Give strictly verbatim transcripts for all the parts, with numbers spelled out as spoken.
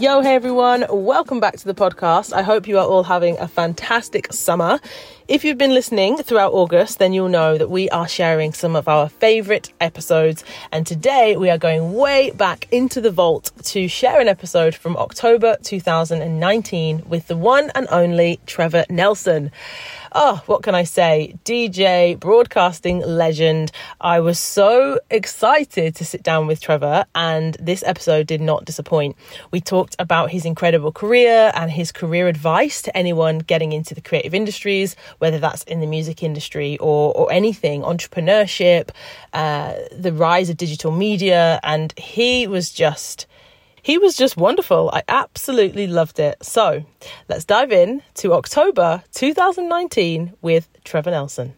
Yo, hey everyone, welcome back to the podcast. I hope you are all having a fantastic summer. If you've been listening throughout August, then you'll know that we are sharing some of our favourite episodes. And today we are going way back into the vault to share an episode from October two thousand nineteen with the one and only Trevor Nelson. Oh, what can I say? D J, broadcasting legend. I was so excited to sit down with Trevor, and this episode did not disappoint. We talked about his incredible career and his career advice to anyone getting into the creative industries, whether that's in the music industry or, or anything, entrepreneurship, uh, the rise of digital media. And he was just, he was just wonderful. I absolutely loved it. So let's dive in to October two thousand nineteen with Trevor Nelson.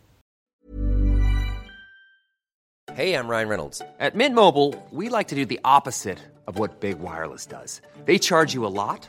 Hey, I'm Ryan Reynolds. At Mint Mobile, we like to do the opposite of what Big Wireless does. They charge you a lot.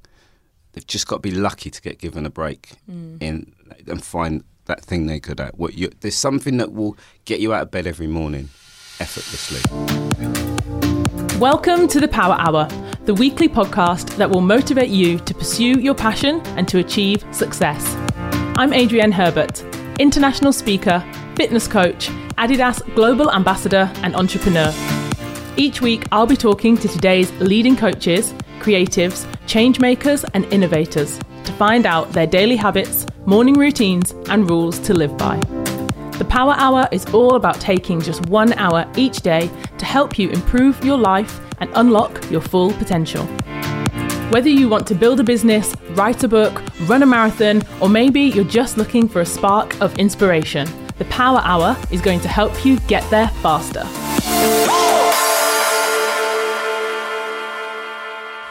They've just got to be lucky to get given a break mm. in and find that thing they're good at. What you, there's something that will get you out of bed every morning effortlessly. Welcome to The Power Hour, the weekly podcast that will motivate you to pursue your passion and to achieve success. I'm Adrienne Herbert, international speaker, fitness coach, Adidas global ambassador and entrepreneur. Each week, I'll be talking to today's leading coaches, creatives, change makers and innovators to find out their daily habits, morning routines and rules to live by. The Power Hour is all about taking just one hour each day to help you improve your life and unlock your full potential. Whether you want to build a business, write a book, run a marathon, or maybe you're just looking for a spark of inspiration, the Power Hour is going to help you get there faster.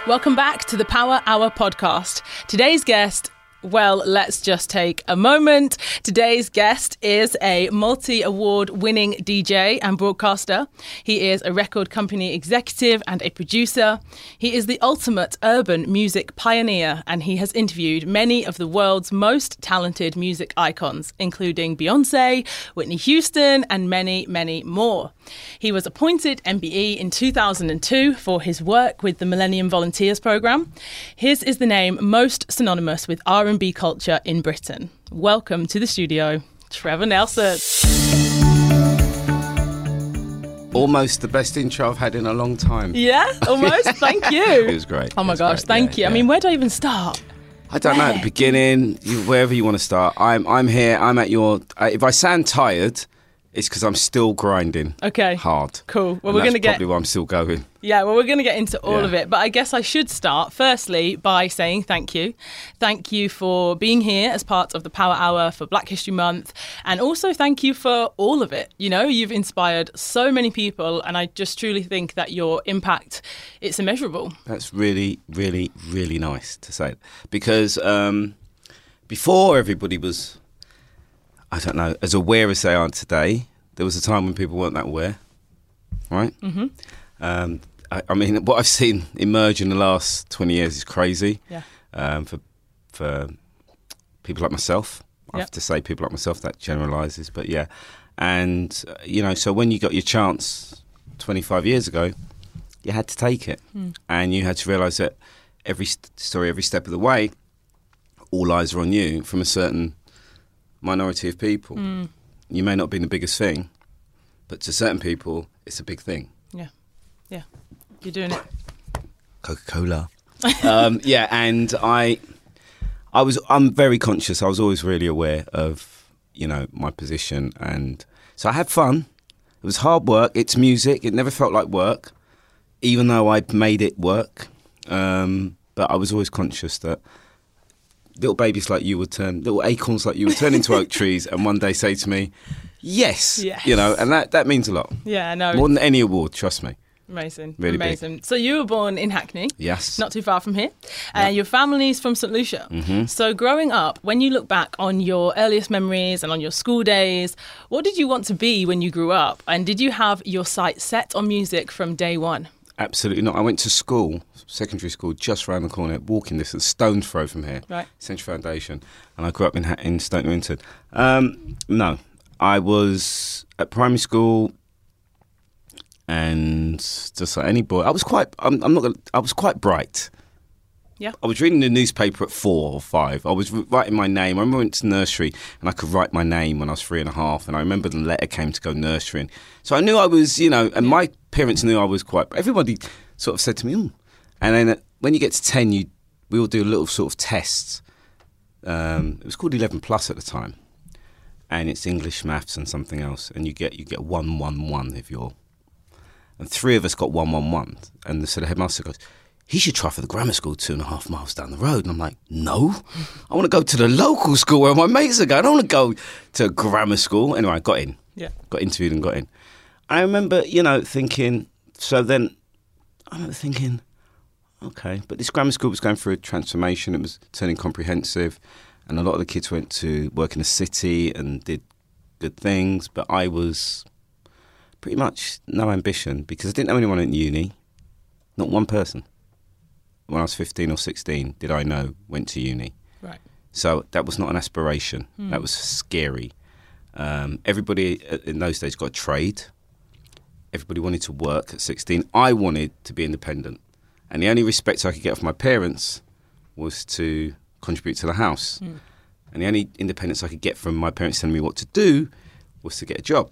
Welcome back to the Power Hour podcast. Today's guest, well, let's just take a moment. Today's guest is a multi-award winning D J and broadcaster. He is a record company executive and a producer. He is the ultimate urban music pioneer, and he has interviewed many of the world's most talented music icons, including Beyoncé, Whitney Houston, and many, many more. He was appointed M B E in two thousand two for his work with the Millennium Volunteers Program. His is the name most synonymous with R and B culture in Britain. Welcome to the studio, Trevor Nelson. Almost the best intro I've had in a long time. Yeah, almost. Thank you. It was great. Oh my gosh, great. thank yeah, you. Yeah. I mean, where do I even start? I don't where? know. At the beginning, you, wherever you want to start. I'm, I'm here. I'm at your. Uh, if I sound tired, it's because I'm still grinding. Okay. Hard. Cool. Well, and we're going to get. Probably why I'm still going. Yeah, well, we're going to get into all yeah. of it. But I guess I should start, firstly, by saying thank you. Thank you for being here as part of the Power Hour for Black History Month. And also thank you for all of it. You know, you've inspired so many people. And I just truly think that your impact, it's immeasurable. That's really, really, really nice to say. Because um, before everybody was, I don't know, as aware as they are today, there was a time when people weren't that aware, right? Mm-hmm. Um, I, I mean, what I've seen emerge in the last twenty years is crazy. Yeah. Um, for for people like myself, I yep. have to say people like myself, that generalises, but yeah. And, uh, you know, so when you got your chance twenty-five years ago, you had to take it. Mm. And you had to realise that every st- story, every step of the way, all eyes are on you from a certain minority of people. Mm. You may not be the biggest thing, but to certain people it's a big thing. Yeah, yeah, you're doing it. Coca-Cola. um, yeah, and I, I was, I'm very conscious. I was always really aware of, you know, my position, and so I had fun. It was hard work. It's music. It never felt like work, even though I made it work. Um, but I was always conscious that little babies like you would turn, little acorns like you would turn into oak trees, and one day say to me, yes, yes. you know, and that, that means a lot. Yeah, I know. More than any award, trust me. Amazing. Really Amazing. Big. So you were born in Hackney. Yes. Not too far from here. And yep. uh, your family's from St Lucia. Mm-hmm. So growing up, when you look back on your earliest memories and on your school days, what did you want to be when you grew up? And did you have your sights set on music from day one? Absolutely not. I went to school, secondary school, just round the corner, walking distance, stone throw from here. Right. Central Foundation. And I grew up in, in Stoke Newington. Um, no. I was at primary school... And just like any boy, I was quite. I'm, I'm not. Gonna, I was quite bright. Yeah. I was reading the newspaper at four or five. I was writing my name. I remember I went to nursery and I could write my name when I was three and a half. And I remember the letter came to go nursery. And so I knew I was, you know, and my parents knew I was quite. Everybody sort of said to me, "Oh." And then when you get to ten, you we all do a little sort of test. Um, it was called eleven plus at the time, and it's English, maths, and something else. And you get you get one one one if you're. And three of us got one, one, one. And so the headmaster goes, he should try for the grammar school two and a half miles down the road. And I'm like, no, I want to go to the local school where my mates are going. I don't want to go to grammar school. Anyway, I got in. Yeah. Got interviewed and got in. I remember, you know, thinking, so then I remember thinking, okay, but this grammar school was going through a transformation. It was turning comprehensive. And a lot of the kids went to work in the city and did good things. But I was... pretty much no ambition because I didn't know anyone at uni. Not one person. When I was fifteen or sixteen, did I know, went to uni. Right. So that was not an aspiration. Mm. That was scary. Um, everybody in those days got a trade. Everybody wanted to work at sixteen. I wanted to be independent. And the only respect I could get from my parents was to contribute to the house. Mm. And the only independence I could get from my parents telling me what to do was to get a job.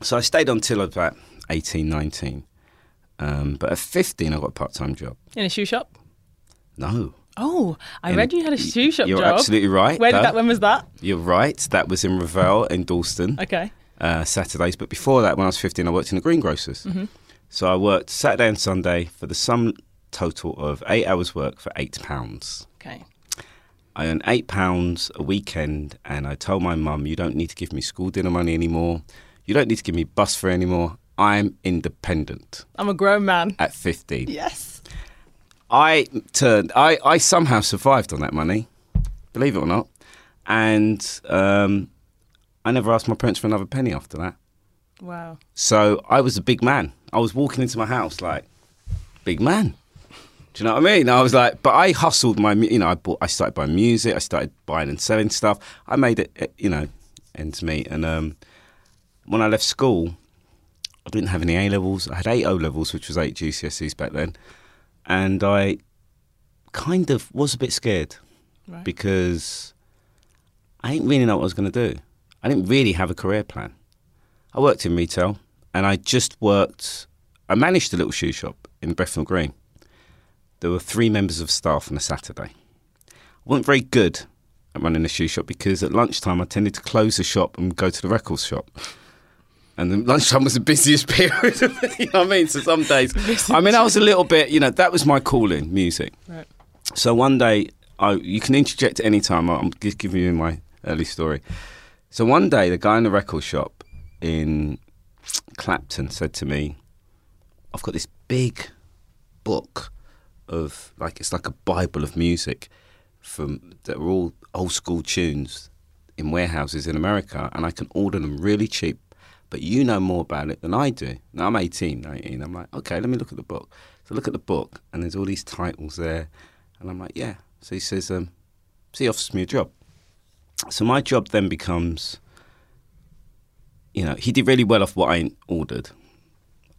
So I stayed until about eighteen, nineteen. Um, but at fifteen, I got a part-time job. In a shoe shop? No. Oh, I in read a, you had a shoe shop you're job. You're absolutely right. Where did that, when was that? You're right. That was in Revelle in Dalston. Okay. Uh, Saturdays. But before that, when I was fifteen, I worked in the greengrocers. Mm-hmm. So I worked Saturday and Sunday for the sum total of eight hours work for eight pounds. Okay. I earned eight pounds a weekend, and I told my mum, you don't need to give me school dinner money anymore. You don't need to give me bus fare anymore. I'm independent. I'm a grown man. At fifteen. Yes. I turned, I, I somehow survived on that money, believe it or not. And um, I never asked my parents for another penny after that. Wow. So I was a big man. I was walking into my house like, big man. Do you know what I mean? I was like, but I hustled my, you know, I bought, I started buying music. I started buying and selling stuff. I made it, you know, ends meet. And, um, when I left school, I didn't have any A-levels. I had eight O-levels, which was eight G C S Es back then. And I kind of was a bit scared right. because I didn't really know what I was going to do. I didn't really have a career plan. I worked in retail and I just worked. I managed a little shoe shop in Bethnal Green. There were three members of staff on a Saturday. I wasn't very good at running a shoe shop because at lunchtime I tended to close the shop and go to the records shop. And then lunchtime was the busiest period of it, you know what I mean? So some days, I mean, I was a little bit, you know, that was my calling, music. Right. So one day, I, you can interject at any time. I'm just giving you my early story. So one day, the guy in the record shop in Clapton said to me, I've got this big book of, like, it's like a Bible of music from that were all old school tunes in warehouses in America, and I can order them really cheap. But you know more about it than I do. Now, I'm eighteen, nineteen. I'm like, okay, let me look at the book. So I look at the book, and there's all these titles there. And I'm like, yeah. So he says, um, so he offers me a job. So my job then becomes, you know, he did really well off what I ordered,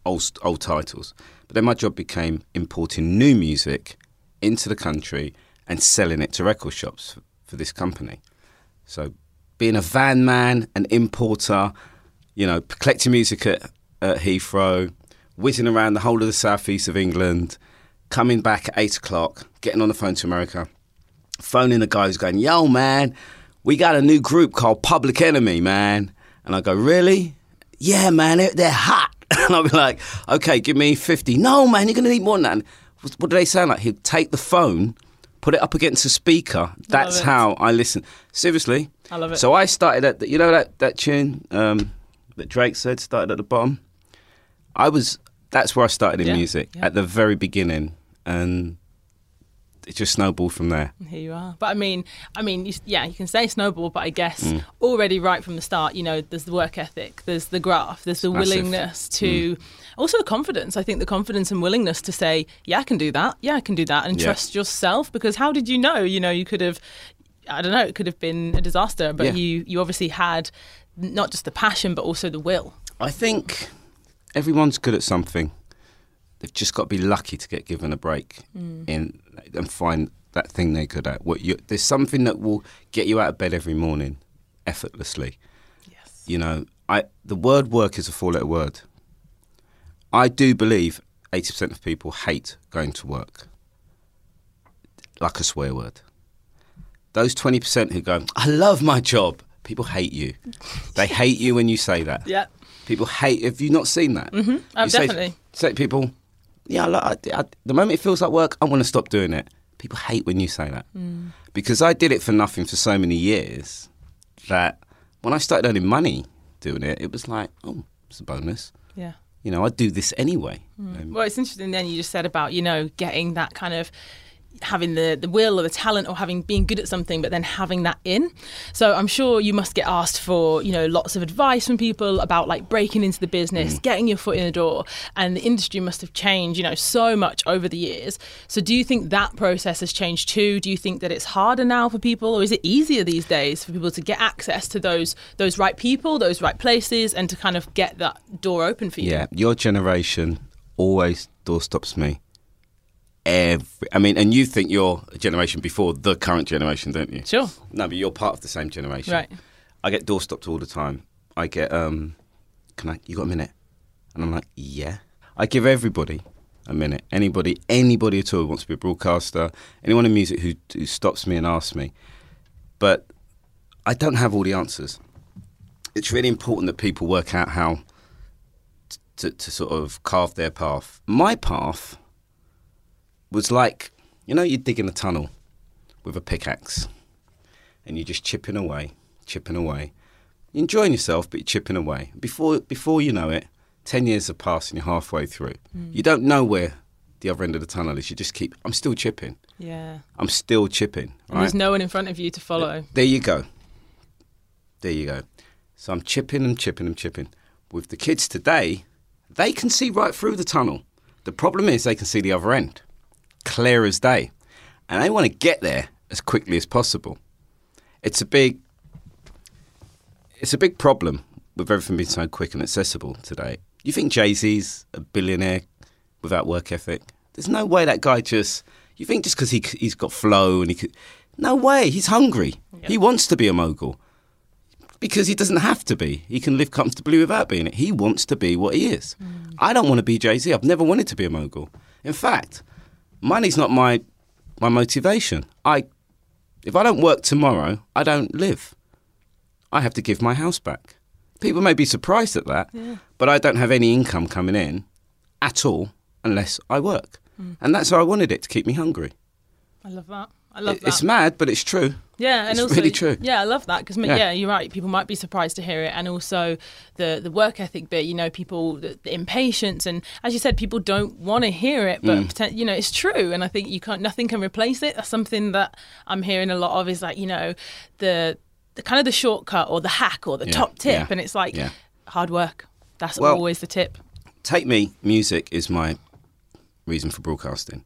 old, old titles. But then my job became importing new music into the country and selling it to record shops for, for this company. So being a van man, an importer, you know, collecting music at, at Heathrow, whizzing around the whole of the southeast of England, coming back at eight o'clock, getting on the phone to America, phoning the guy who's going, yo, man, we got a new group called Public Enemy, man. And I go, really? Yeah, man, they're, they're hot. And I'll be like, okay, give me fifty. No, man, you're going to need more than that. And what do they sound like? He'd take the phone, put it up against a speaker. That's how I listen. Seriously. I love it. So I started at, the, you know, that, that tune... Um, that Drake said started at the bottom. I was that's where I started in yeah. music yeah. at the very beginning, and it just snowballed from there. And here you are. But I mean, I mean, you, yeah, you can say snowball, but I guess mm. already right from the start, you know, there's the work ethic, there's the graft, there's the Massive. willingness to, mm. also the confidence. I think the confidence and willingness to say, yeah, I can do that. Yeah, I can do that. And yeah. trust yourself, because how did you know? You know, you could have, I don't know, it could have been a disaster, but yeah. you, you obviously had not just the passion, but also the will. I think everyone's good at something. They've just got to be lucky to get given a break mm. in and find that thing they're good at. What you, there's something that will get you out of bed every morning effortlessly. Yes. You know, I the word work is a four-letter word. I do believe eighty percent of people hate going to work, like a swear word. Those twenty percent who go, I love my job, people hate you. They hate you when you say that. Yeah. People hate, have you not seen that? Mm-hmm. Oh, you definitely. Say, say people... Yeah, I, I, the moment it feels like work, I want to stop doing it. People hate when you say that. Mm. Because I did it for nothing for so many years that when I started earning money doing it, it was like, oh, it's a bonus. Yeah. You know, I do this anyway. Mm. Um, well, it's interesting then you just said about, you know, getting that kind of... having the, the will or the talent or having being good at something, but then having that in. So I'm sure you must get asked for, you know, lots of advice from people about like breaking into the business, mm. getting your foot in the door, and the industry must have changed, you know, so much over the years. So do you think that process has changed too? Do you think that it's harder now for people, or is it easier these days for people to get access to those those right people, those right places, and to kind of get that door open for you? Yeah, your generation always door stops me. Every, I mean, and you think you're a generation before the current generation, don't you? Sure. No, but you're part of the same generation. Right. I get door stopped all the time. I get, um, can I, you got a minute? And I'm like, yeah. I give everybody a minute. Anybody, anybody at all who wants to be a broadcaster, anyone in music who, who stops me and asks me. But I don't have all the answers. It's really important that people work out how t- t- to sort of carve their path. My path... was like, you know, you're digging a tunnel with a pickaxe and you're just chipping away, chipping away. You're enjoying yourself, but you're chipping away. Before before you know it, ten years have passed and you're halfway through. Mm. You don't know where the other end of the tunnel is. You just keep, I'm still chipping. Yeah. I'm still chipping. And right? There's no one in front of you to follow. There you go. There you go. So I'm chipping and chipping and chipping. With the kids today, they can see right through the tunnel. The problem is they can see the other end. Clear as day, and they want to get there as quickly as possible. It's a big, it's a big problem with everything being so quick and accessible today. You think Jay-Z's a billionaire without work ethic? There's no way that guy just. You think just because he he's got flow and he could, no way. He's hungry. Yep. He wants to be a mogul because he doesn't have to be. He can live comfortably without being it. He wants to be what he is. Mm. I don't want to be Jay-Z. I've never wanted to be a mogul. In fact. Money's not my my motivation. I, if I don't work tomorrow, I don't live. I have to give my house back. People may be surprised at that, yeah. but I don't have any income coming in at all unless I work. Mm. And that's how I wanted it, to keep me hungry. I love that. I love it, that. It's mad, but it's true. Yeah, and it's also, really true. Yeah, I love that because yeah. yeah, you're right. People might be surprised to hear it, and also the the work ethic bit. You know, people the, the impatience, and as you said, people don't want to hear it, but mm. you know, it's true. And I think you can't. Nothing can replace it. That's something that I'm hearing a lot of. Is like you know, the the kind of the shortcut or the hack or the yeah, top tip, yeah, and it's like yeah. hard work. That's well, always the tip. Take me. Music is my reason for broadcasting.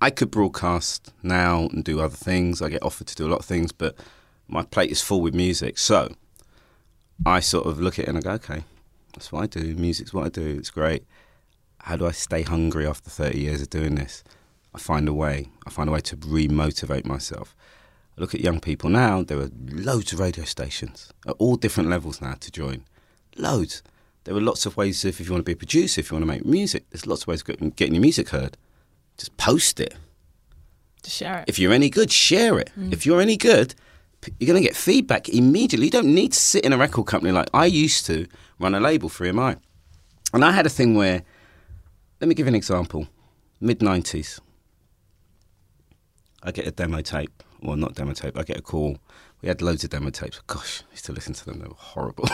I could broadcast now and do other things. I get offered to do a lot of things, but my plate is full with music. So I sort of look at it and I go, okay, that's what I do. Music's what I do. It's great. How do I stay hungry after thirty years of doing this? I find a way. I find a way to re-motivate myself. I look at young people now. There are loads of radio stations at all different levels now to join. Loads. There are lots of ways if you want to be a producer, if you want to make music, there's lots of ways of getting your music heard. Just post it. Just share it. If you're any good, share it. Mm. If you're any good, you're going to get feedback immediately. You don't need to sit in a record company like I used to run a label for E M I. And I had a thing where, let me give you an example. mid nineties, I get a demo tape. Well, not demo tape. I get a call. We had loads of demo tapes. Gosh, I used to listen to them. They were horrible.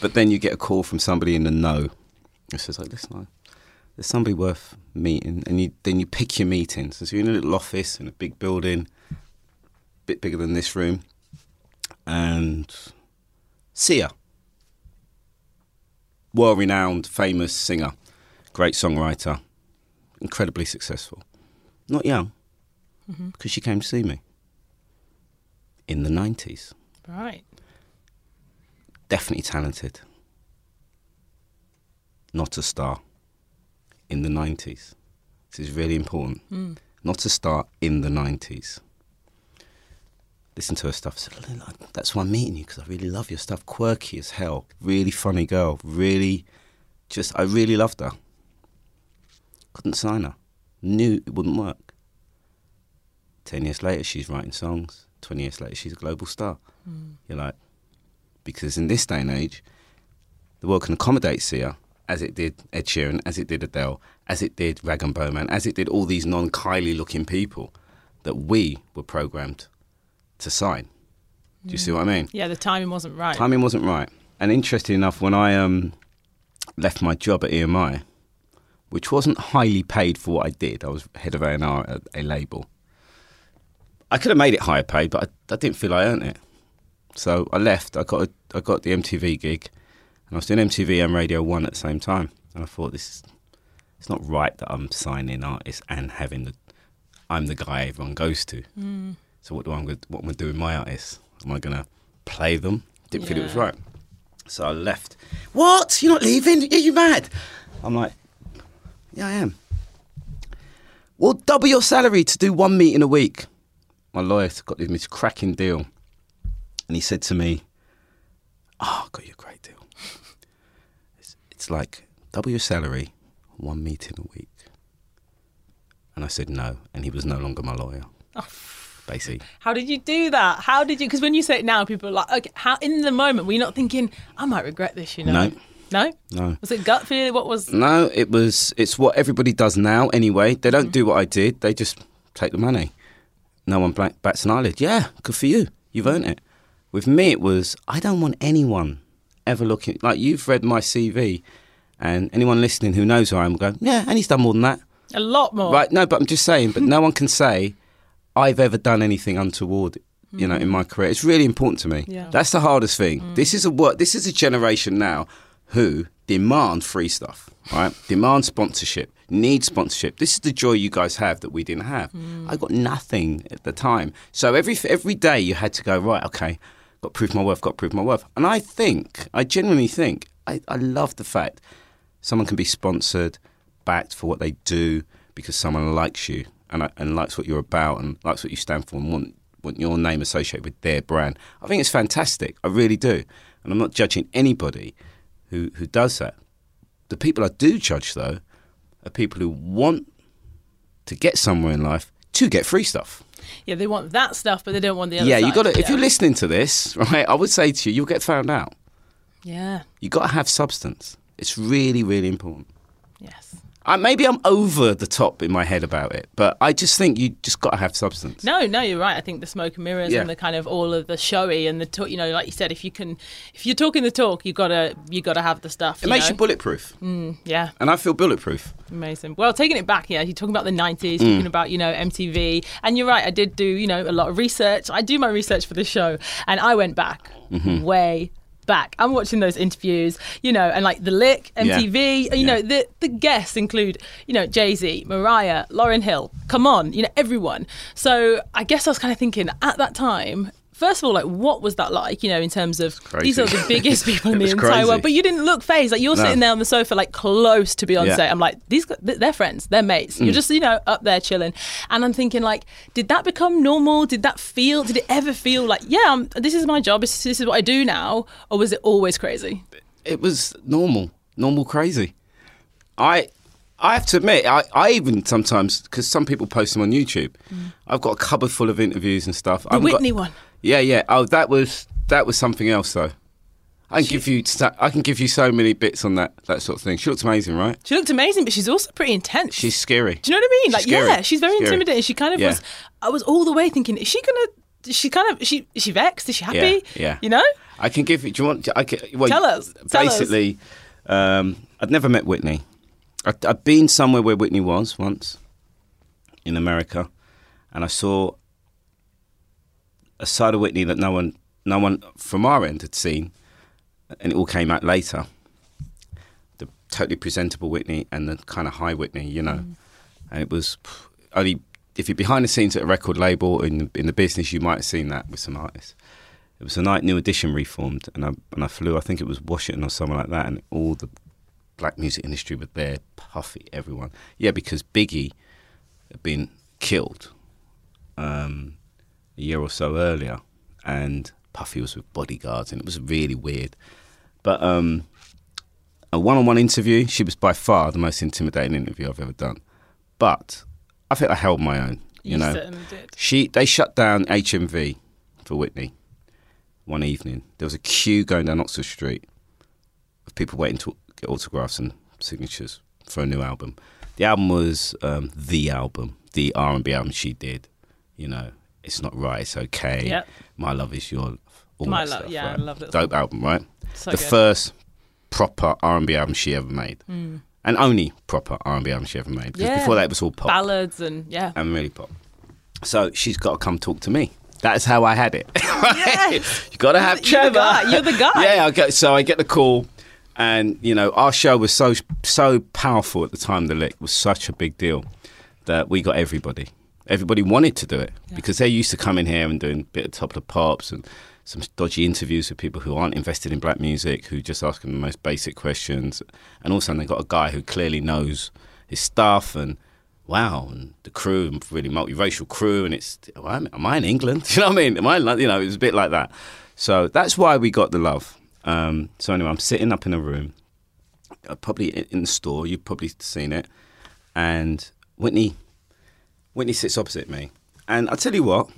But then you get a call from somebody in the know. It says, like, listen, I... there's somebody worth meeting, and you, then you pick your meetings. So you're in a little office in a big building, a bit bigger than this room, and Sia, world-renowned, famous singer, great songwriter, incredibly successful. Not young, mm-hmm. because she came to see me in the nineties. Right. Definitely talented. Not a star in the nineties. This is really important. Mm. Not a star in the nineties. Listen to her stuff. I said, that's why I'm meeting you, because I really love your stuff. Quirky as hell. Really funny girl. Really, just, I really loved her. Couldn't sign her. Knew it wouldn't work. Ten years later, she's writing songs. Twenty years later, she's a global star. Mm. You're like, because in this day and age, the world can accommodate Sia, as it did Ed Sheeran, as it did Adele, as it did Rag and Bowman, as it did all these non-Kylie-looking people that we were programmed to sign. Do you mm. see what I mean? Yeah, the timing wasn't right. Timing wasn't right. And interesting enough, when I um, left my job at E M I, which wasn't highly paid for what I did, I was head of A and R at a label. I could have made it higher paid, but I, I didn't feel I earned it. So I left. I got a, I got the M T V gig. And I was doing M T V and Radio one at the same time. And I thought, this is, it's not right that I'm signing artists and having the, I'm the guy everyone goes to. Mm. So what do I, what am I doing with my artists? Am I going to play them? Didn't yeah. feel it was right. So I left. What? You're not leaving? Are you mad? I'm like, yeah, I am. Well, double your salary to do one meeting a week. My lawyer got this cracking deal. And he said to me, oh, I got you a great deal. It's like, double your salary, one meeting a week. And I said no, and he was no longer my lawyer, oh. basically. How did you do that? How did you, because when you say it now, people are like, okay, how, in the moment, were you not thinking, I might regret this, you know? No. No? No. Was it gut feeling? What was? No, it was, it's what everybody does now anyway. They don't mm. do what I did, they just take the money. No one bats an eyelid. Yeah, good for you. You've earned it. With me, it was, I don't want anyone ever looking, like you've read my C V, and anyone listening who knows who I am will go, yeah, and he's done more than that. A lot more. Right, no, but I'm just saying, but no one can say I've ever done anything untoward, you mm. know, in my career. It's really important to me. Yeah. That's the hardest thing. Mm. This is a work, this is a generation now who demand free stuff, right? Demand sponsorship, need sponsorship. This is the joy you guys have that we didn't have. Mm. I got nothing at the time. So every every day you had to go, right, okay, got to prove my worth, got to prove my worth. And I think, I genuinely think, I, I love the fact someone can be sponsored, backed for what they do because someone likes you and and likes what you're about and likes what you stand for and want, want your name associated with their brand. I think it's fantastic. I really do. And I'm not judging anybody who, who does that. The people I do judge, though, are people who want to get somewhere in life to get free stuff. Yeah, they want that stuff, but they don't want the other yeah, side. You gotta, yeah, you got to. If you're listening to this, right, I would say to you, you'll get found out. Yeah, you got to have substance. It's really, really important. Yes. I, maybe I'm over the top in my head about it, but I just think you just got to have substance. No, no, you're right. I think the smoke and mirrors yeah. and the kind of all of the showy and the talk, you know, like you said, if you can, if you're talking the talk, you gotta, you gotta have the stuff. It you makes know? you bulletproof. Mm, yeah. And I feel bulletproof. Amazing. Well, taking it back, yeah, you're talking about the nineties, mm. talking about, you know, M T V, and you're right. I did do, you know, a lot of research. I do my research for this show, and I went back mm-hmm. way. back. I'm watching those interviews, you know, and like The Lick, M T V, yeah. you know, yeah. the, the guests include, you know, Jay-Z, Mariah, Lauryn Hill, come on, you know, everyone. So I guess I was kind of thinking at that time, first of all, like, what was that like, you know, in terms of these are the biggest people in the entire crazy. world, but you didn't look phased. Like, you're no. sitting there on the sofa, like, close to Beyonce. Yeah. I'm like, these, they're friends, they're mates. Mm. You're just, you know, up there chilling. And I'm thinking, like, did that become normal? Did that feel, did it ever feel like, yeah, I'm, this is my job, this, this is what I do now? Or was it always crazy? It was normal, normal crazy. I I have to admit, I, I even sometimes, because some people post them on YouTube, mm. I've got a cupboard full of interviews and stuff. The Whitney got, one. Yeah, yeah. Oh, that was that was something else, though. I can she, give you I can give you so many bits on that that sort of thing. She looked amazing, right? She looked amazing, but she's also pretty intense. She's scary. Do you know what I mean? Like, she's yeah, she's very scary. intimidating. She kind of yeah. was. I was all the way thinking, is she gonna? She kind of she is she vexed? Is she happy? Yeah. yeah. You know. I can give you. Do you want? I can. Well, tell us. Basically, tell us. Um, I'd never met Whitney. I'd, I'd been somewhere where Whitney was once in America, and I saw a side of Whitney that no one, no one from our end had seen, and it all came out later. The totally presentable Whitney and the kind of high Whitney, you know. Mm. And it was only if you're behind the scenes at a record label or in the, in the business, you might have seen that with some artists. It was the night New Edition reformed, and I and I flew. I think it was Washington or somewhere like that, and all the black music industry were there, Puffy, everyone. Yeah, because Biggie had been killed um, a year or so earlier, and Puffy was with bodyguards, and it was really weird. But um, a one-on-one interview, she was by far the most intimidating interview I've ever done. But I think I held my own. You, you know, certainly did. She they shut down H M V for Whitney one evening. There was a queue going down Oxford Street of people waiting to get autographs and signatures for a new album. The album was um, the album, the R and B album she did. You know, It's Not Right, It's Okay. Yep. My Love Is Your Love. All my love, stuff, yeah, right? I loved it. Dope album, right? So the good. First proper R and B album she ever made. Mm. And only proper R and B album she ever made. Because yeah. before that, it was all pop. Ballads and, yeah. And really pop. So she's got to come talk to me. That's how I had it. Yes. You got to have Trevor. You're the guy. You're the guy. Yeah, I get, so I get the call. And, you know, our show was so so powerful at the time, The Lick was such a big deal that we got everybody. Everybody wanted to do it yeah. because they used to come in here and doing a bit of Top of the Pops and some dodgy interviews with people who aren't invested in black music, who just ask them the most basic questions. And all of a sudden they got a guy who clearly knows his stuff and, wow, and the crew, and really multiracial crew, and it's, well, am I in England? You know what I mean? Am I, you know, it was a bit like that. So that's why we got the love. Um, so anyway, I'm sitting up in a room, uh, probably in the store. You've probably seen it. And Whitney, Whitney sits opposite me. And I tell you what,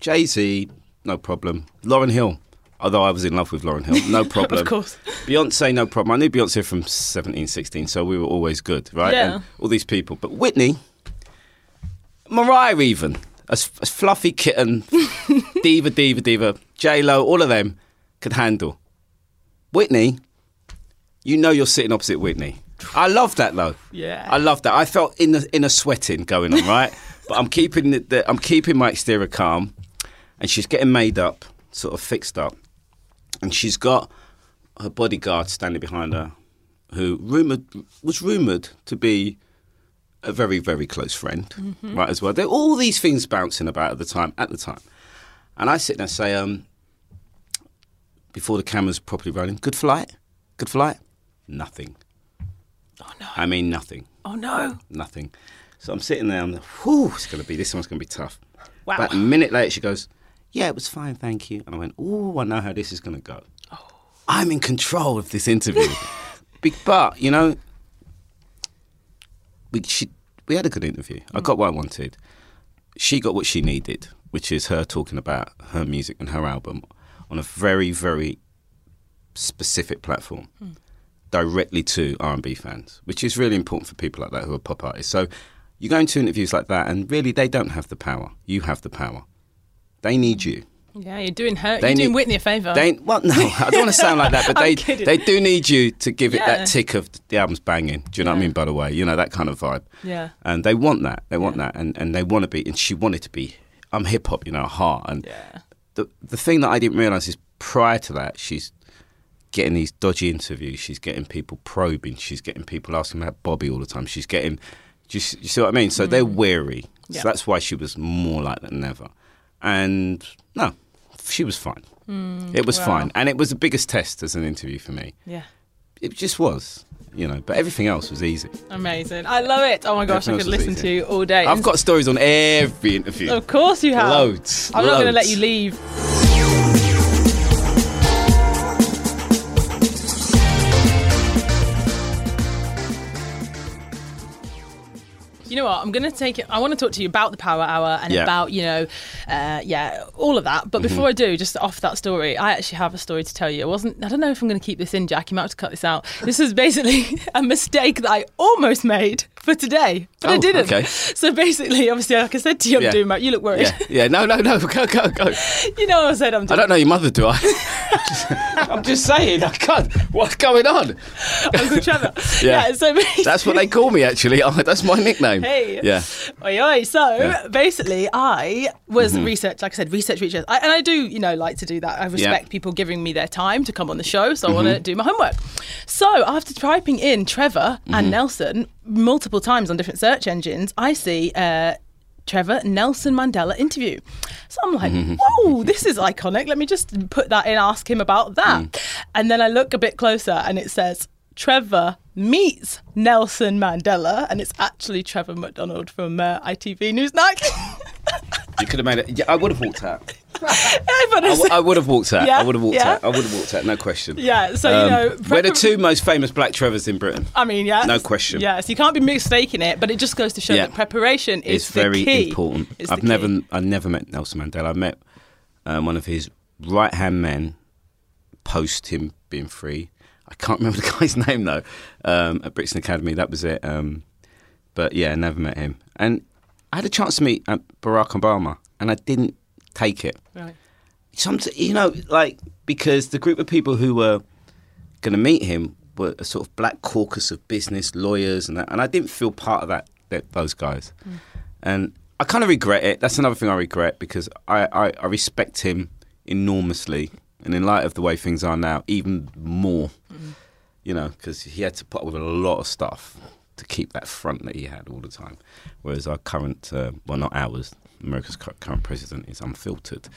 Jay-Z, no problem. Lauryn Hill, although I was in love with Lauryn Hill, no problem. Of course. Beyonce, no problem. I knew Beyonce from seventeen, sixteen, so we were always good, right? Yeah. And all these people. But Whitney, Mariah even, a, a fluffy kitten, diva, diva, diva, J-Lo, all of them could handle. Whitney, you know you're sitting opposite Whitney. I love that though. Yeah, I love that. I felt in the in a sweating going on, right? But I'm keeping the, the I'm keeping my exterior calm, and she's getting made up, sort of fixed up, and she's got her bodyguard standing behind her, who rumored was rumored to be a very very close friend, mm-hmm. right? As well, there were all these things bouncing about at the time. At the time, and I sit there and say, um. before the camera's properly rolling, good flight, good flight, nothing. Oh, no. I mean, nothing. Oh, no. Nothing. So I'm sitting there, I'm like, whew, it's going to be, this one's going to be tough. Wow. About a minute later, she goes, yeah, it was fine, thank you. And I went, ooh, I know how this is going to go. Oh. I'm in control of this interview. Big but, you know, we, she, we had a good interview. Mm. I got what I wanted. She got what she needed, which is her talking about her music and her album on a very, very specific platform, mm. directly to R and B fans, which is really important for people like that who are pop artists. So you go into interviews like that and really they don't have the power. You have the power. They need you. Yeah, you're doing her, they you're need, doing Whitney a favour. They, well, no, I don't want to sound like that, but they kidding. They do need you to give yeah. it that tick of the album's banging. Do you know yeah. what I mean, by the way? You know, that kind of vibe. Yeah. And they want that. They want yeah. that. And, and they want to be, and she wanted to be, I'm hip-hop, you know, heart. And yeah. The, the thing that I didn't realise is prior to that, she's getting these dodgy interviews. She's getting people probing. She's getting people asking about Bobby all the time. She's getting, do you, you see what I mean? So mm. they're weary. Yeah. So that's why she was more like that than ever. And no, she was fine. Mm, it was wow. fine. And it was the biggest test as an interview for me. Yeah. It just was, you know, but everything else was easy. Amazing. I love it. Oh, my gosh, everything I could listen easy. to you all day. I've got stories on every interview. Of course you have. Loads. I'm Loads. not going to let you leave. You know what? I'm going to take it. I want to talk to you about the Power Hour and yeah. about, you know, uh, yeah, all of that. But before mm-hmm. I do, just off that story, I actually have a story to tell you. It wasn't, I don't know if I'm going to keep this in, Jack. You might have to cut this out. This was basically a mistake that I almost made for today, but oh, I didn't. Okay. So basically, obviously, like I said to you, I'm yeah. doing my, you look worried. Yeah. yeah, no, no, no, go, go, go. You know what I said I'm doing. I don't know your mother, do I? I'm just saying, I can't. What's going on? Uncle Trevor. yeah. yeah, so basically. That's what they call me, actually. Oh, that's my nickname. Hey. Yeah. Oi, oi. So yeah. basically, I was mm-hmm. research, like I said, research, research. I, and I do, you know, like to do that. I respect yeah. people giving me their time to come on the show, so mm-hmm. I want to do my homework. So after typing in Trevor mm-hmm. and Nelson multiple times on different search engines, I see uh, Trevor Nelson Mandela interview. So I'm like, mm-hmm. whoa, this is iconic. Let me just put that in, ask him about that. Mm. And then I look a bit closer and it says, Trevor meets Nelson Mandela. And it's actually Trevor McDonald from uh, I T V Newsnight. You could have made it. Yeah, I would have walked out. I, w- I would have walked out. Yeah, I would have walked yeah. out. I would have walked out. No question. Yeah. So um, you know, prepar- we're the two most famous Black Trevors in Britain. I mean, yeah. No question. Yeah. So you can't be mistaking it, but it just goes to show yeah. that preparation is it's the very key. important. It's I've never, key. I never met Nelson Mandela. I met um, one of his right hand men post him being free. I can't remember the guy's name though. Um, at Brixton Academy, that was it. Um, but yeah, never met him. And I had a chance to meet uh, Barack Obama, and I didn't. Take it. Right. Some, you know, like, because the group of people who were going to meet him were a sort of black caucus of business, lawyers, and that, and I didn't feel part of that, that those guys. Mm. And I kind of regret it. That's another thing I regret, because I, I, I respect him enormously, and in light of the way things are now, even more, mm. you know, because he had to put up with a lot of stuff to keep that front that he had all the time. Whereas our current, uh, well, not ours, America's current president is unfiltered,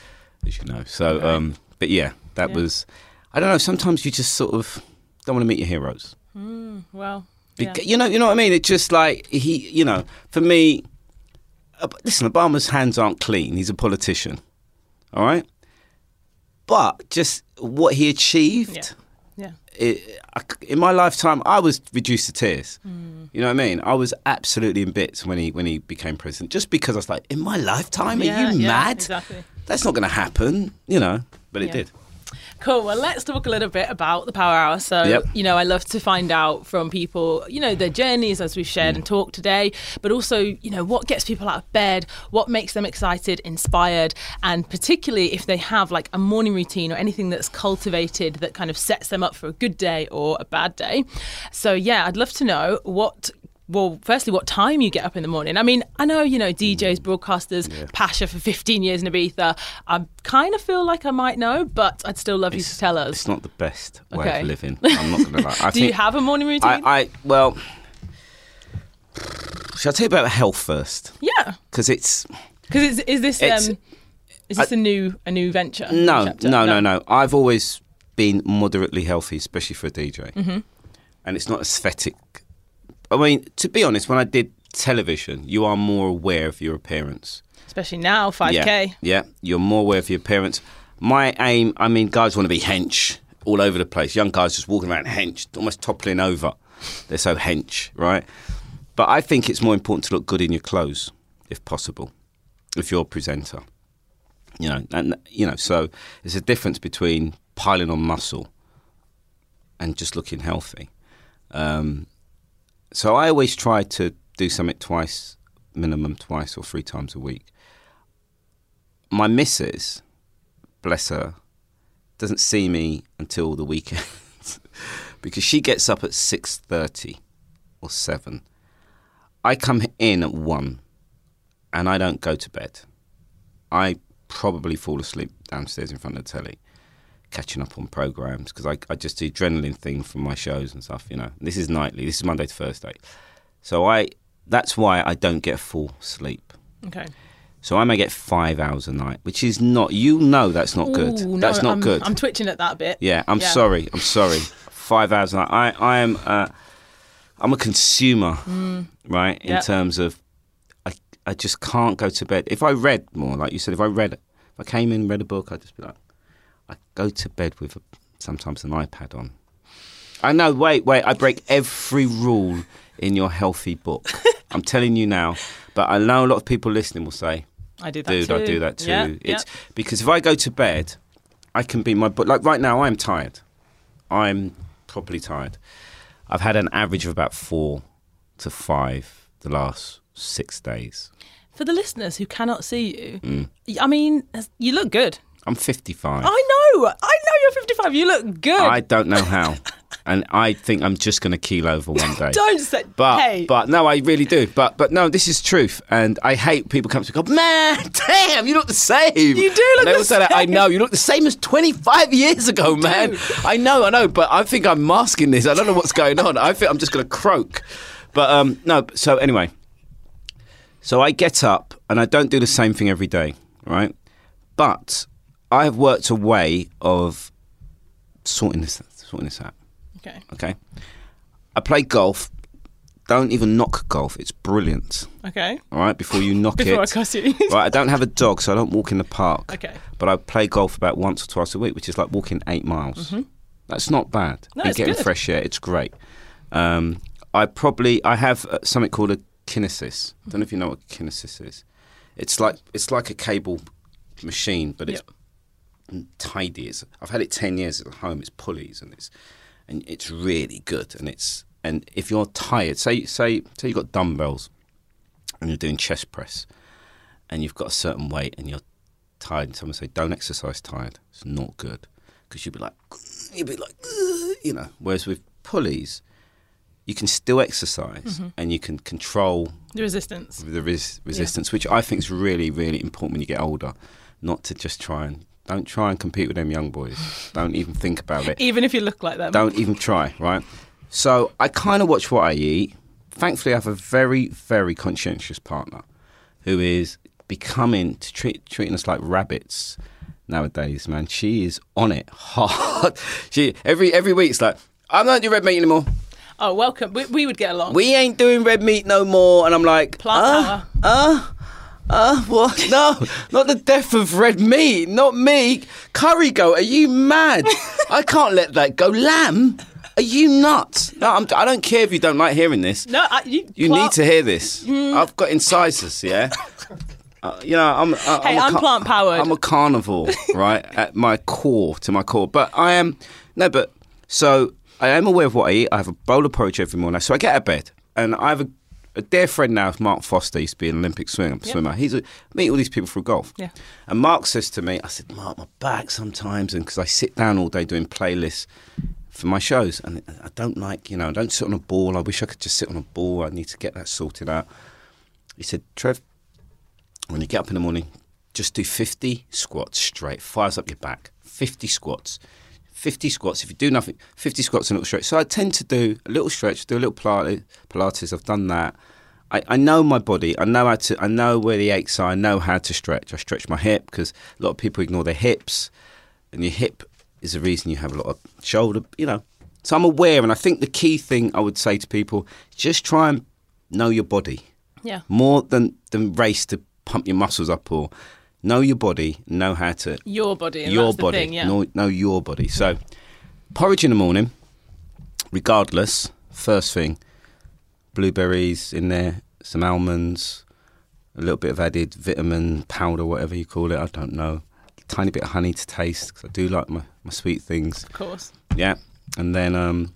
as you know. So, um, but yeah, that yeah. was, I don't know, sometimes you just sort of don't want to meet your heroes. Mm, well, yeah. You know, you know what I mean? It's just like, he, you know, for me, uh, listen, Obama's hands aren't clean. He's a politician, all right? But just what he achieved... Yeah. Yeah. It, I, in my lifetime, I was reduced to tears. Mm. You know what I mean? I was absolutely in bits when he when he became president, just because I was like, in my lifetime, are yeah, you yeah, mad? Exactly. That's not going to happen, you know. But it yeah. did. Cool. Well, let's talk a little bit about the Power Hour. So, yep. you know, I love to find out from people, you know, their journeys as we've shared mm. and talked today, but also, you know, what gets people out of bed, what makes them excited, inspired, and particularly if they have like a morning routine or anything that's cultivated that kind of sets them up for a good day or a bad day. So, yeah, I'd love to know what... Well, firstly, what time you get up in the morning. I mean, I know, you know, D Js, broadcasters, yeah. Pasha for fifteen years in Ibiza. I kind of feel like I might know, but I'd still love it's, you to tell us. It's not the best way okay. of living. I'm not going to lie. I Do think, you have a morning routine? I, I well, shall I tell you about health first? Yeah. Because it's... Because is this um, is this I, a new a new venture? No, chapter? no, no, no. I've always been moderately healthy, especially for a D J. Mm-hmm. And it's not aesthetic... I mean, to be honest, when I did television, you are more aware of your appearance. Especially now, five K. Yeah, yeah, you're more aware of your appearance. My aim, I mean, guys want to be hench all over the place. Young guys just walking around hench, almost toppling over. They're so hench, right? But I think it's more important to look good in your clothes, if possible, if you're a presenter. You know, and, you know, so there's a difference between piling on muscle and just looking healthy. Um... So I always try to do something twice, minimum twice or three times a week. My missus, bless her, doesn't see me until the weekend because she gets up at six thirty or seven. I come in at one and I don't go to bed. I probably fall asleep downstairs in front of the telly, catching up on programmes, because I, I just do adrenaline thing from my shows and stuff, you know. This is nightly. This is Monday to Thursday. So I that's why I don't get full sleep. Okay. So I may get five hours a night, which is not... You know that's not Ooh, good. No, that's not I'm, good. I'm twitching at that bit. Yeah, I'm yeah. sorry. I'm sorry. Five hours a night. I, I am uh, I'm a consumer, mm. right, in yep. terms of... I, I just can't go to bed. If I read more, like you said, if I read... If I came in, read a book, I'd just be like... I go to bed with a, sometimes an iPad on. I know, wait, wait, I break every rule in your healthy book. I'm telling you now. But I know a lot of people listening will say, I do that dude, too. I do that too. Yeah, it's yeah. Because if I go to bed, I can be my book. Like right now, I'm tired. I'm properly tired. I've had an average of about four to five the last six days. For the listeners who cannot see you, mm. I mean, you look good. I'm fifty-five. I know. I know you're fifty-five. You look good. I don't know how. And I think I'm just going to keel over one day. Don't say... But, hey. But no, I really do. But but no, this is truth. And I hate people come to me and go, man, damn, you look the same. You do look and the same. That, I know, you look the same as twenty-five years ago, you man. Do. I know, I know, but I think I'm masking this. I don't know what's going on. I think I'm just going to croak. But um, no, so anyway. So I get up and I don't do the same thing every day, right? But I have worked a way of sorting this, sorting this out. Okay. Okay. I play golf. Don't even knock golf. It's brilliant. Okay. All right. Before you knock before it. Before I cuss you. Right. I don't have a dog, so I don't walk in the park. Okay. But I play golf about once or twice a week, which is like walking eight miles. Mm-hmm. That's not bad. No, and it's getting good. Fresh air. It's great. Um, I probably I have something called a kinesis. I don't know if you know what a kinesis is. It's like it's like a cable machine, but it's yep. tidy. It's, I've had it ten years at home. It's pulleys and it's. And it's really good, and it's and if you're tired, say say say you've got dumbbells, and you're doing chest press, and you've got a certain weight, and you're tired, and someone say don't exercise tired, it's not good, because you'll be like you'll be like you know. Whereas with pulleys, you can still exercise, mm-hmm. and you can control the resistance, the res- resistance, yeah. which I think is really really important when you get older, not to just try and. Don't try and compete with them young boys. Don't even think about it. Even if you look like them. Don't even try, right? So I kind of watch what I eat. Thankfully, I have a very, very conscientious partner who is becoming, to treat, treating us like rabbits nowadays, man. She is on it hard. she Every every week it's like, I'm not doing red meat anymore. Oh, welcome. We, we would get along. We ain't doing red meat no more. And I'm like, Plant uh, uh Uh, what? No, not the death of red meat, not me. Curry goat, are you mad? I can't let that go. Lamb, are you nuts? No, I'm, I don't care if you don't like hearing this. No, I, you... You plant- need to hear this. Mm. I've got incisors, yeah? uh, you know, I'm... I, hey, I'm, I'm plant-powered. I'm a carnivore, right? At my core, to my core. But I am... No, but... So, I am aware of what I eat. I have a bowl of porridge every morning. So, I get out of bed, and I have a... A dear friend now of Mark Foster, used to be an Olympic swimmer. Yep. He's a, I meet all these people through golf. Yeah. And Mark says to me, I said, Mark, my back sometimes, and because I sit down all day doing playlists for my shows, and I don't like, you know, I don't sit on a ball. I wish I could just sit on a ball. I need to get that sorted out. He said, Trev, when you get up in the morning, just do fifty squats straight. Fires up your back. fifty squats. fifty squats, if you do nothing, fifty squats and a little stretch. So I tend to do a little stretch, do a little Pilates, I've done that. I, I know my body, I know how to, I know where the aches are, I know how to stretch. I stretch my hip because a lot of people ignore their hips, and your hip is the reason you have a lot of shoulder, you know. So I'm aware, and I think the key thing I would say to people, just try and know your body. Yeah. More than, than race to pump your muscles up or... Know your body, know how to... Your body, and your that's body, the thing, yeah. Know, know your body. So, porridge in the morning, regardless, first thing, blueberries in there, some almonds, a little bit of added vitamin powder, whatever you call it, I don't know. A tiny bit of honey to taste, because I do like my, my sweet things. Of course. Yeah, and then um,